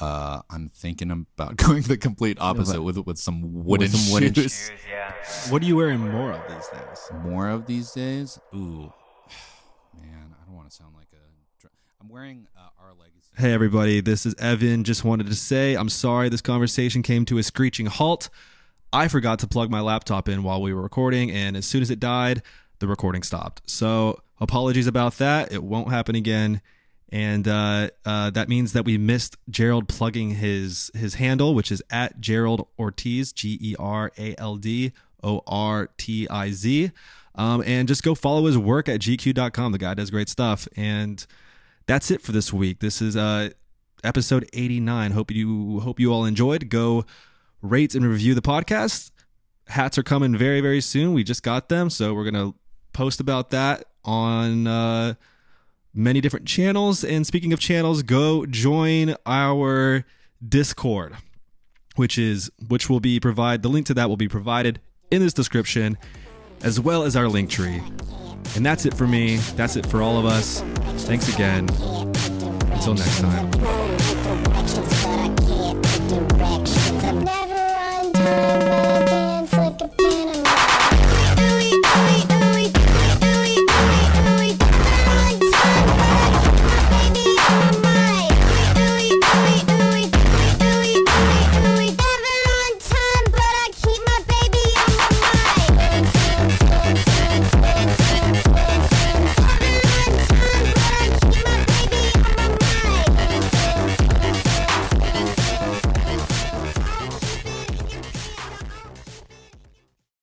Uh, I'm thinking about going the complete opposite no, with with some wooden, with some wooden shoes. shoes yeah. What are you wearing more of these days? More of these days? Ooh, man, I don't want to sound like a. I'm wearing uh, our legacy. Hey everybody, this is Evan. Just wanted to say I'm sorry this conversation came to a screeching halt. I forgot to plug my laptop in while we were recording, and as soon as it died, the recording stopped. So apologies about that. It won't happen again. And uh, uh, that means that we missed Gerald plugging his his handle, which is at Gerald Ortiz, G E R A L D O R T I Z. Um, and just go follow his work at G Q dot com. The guy does great stuff. And that's it for this week. This is uh, episode eighty-nine. Hope you hope you all enjoyed. Go rate and review the podcast. Hats are coming very, very soon. We just got them. So we're going to post about that on... Uh, many different channels. And speaking of channels, go join our Discord, which is which will be provide the link to that will be provided in this description, as well as our link tree. And that's it for me. That's it for all of us. Thanks again. Until next time.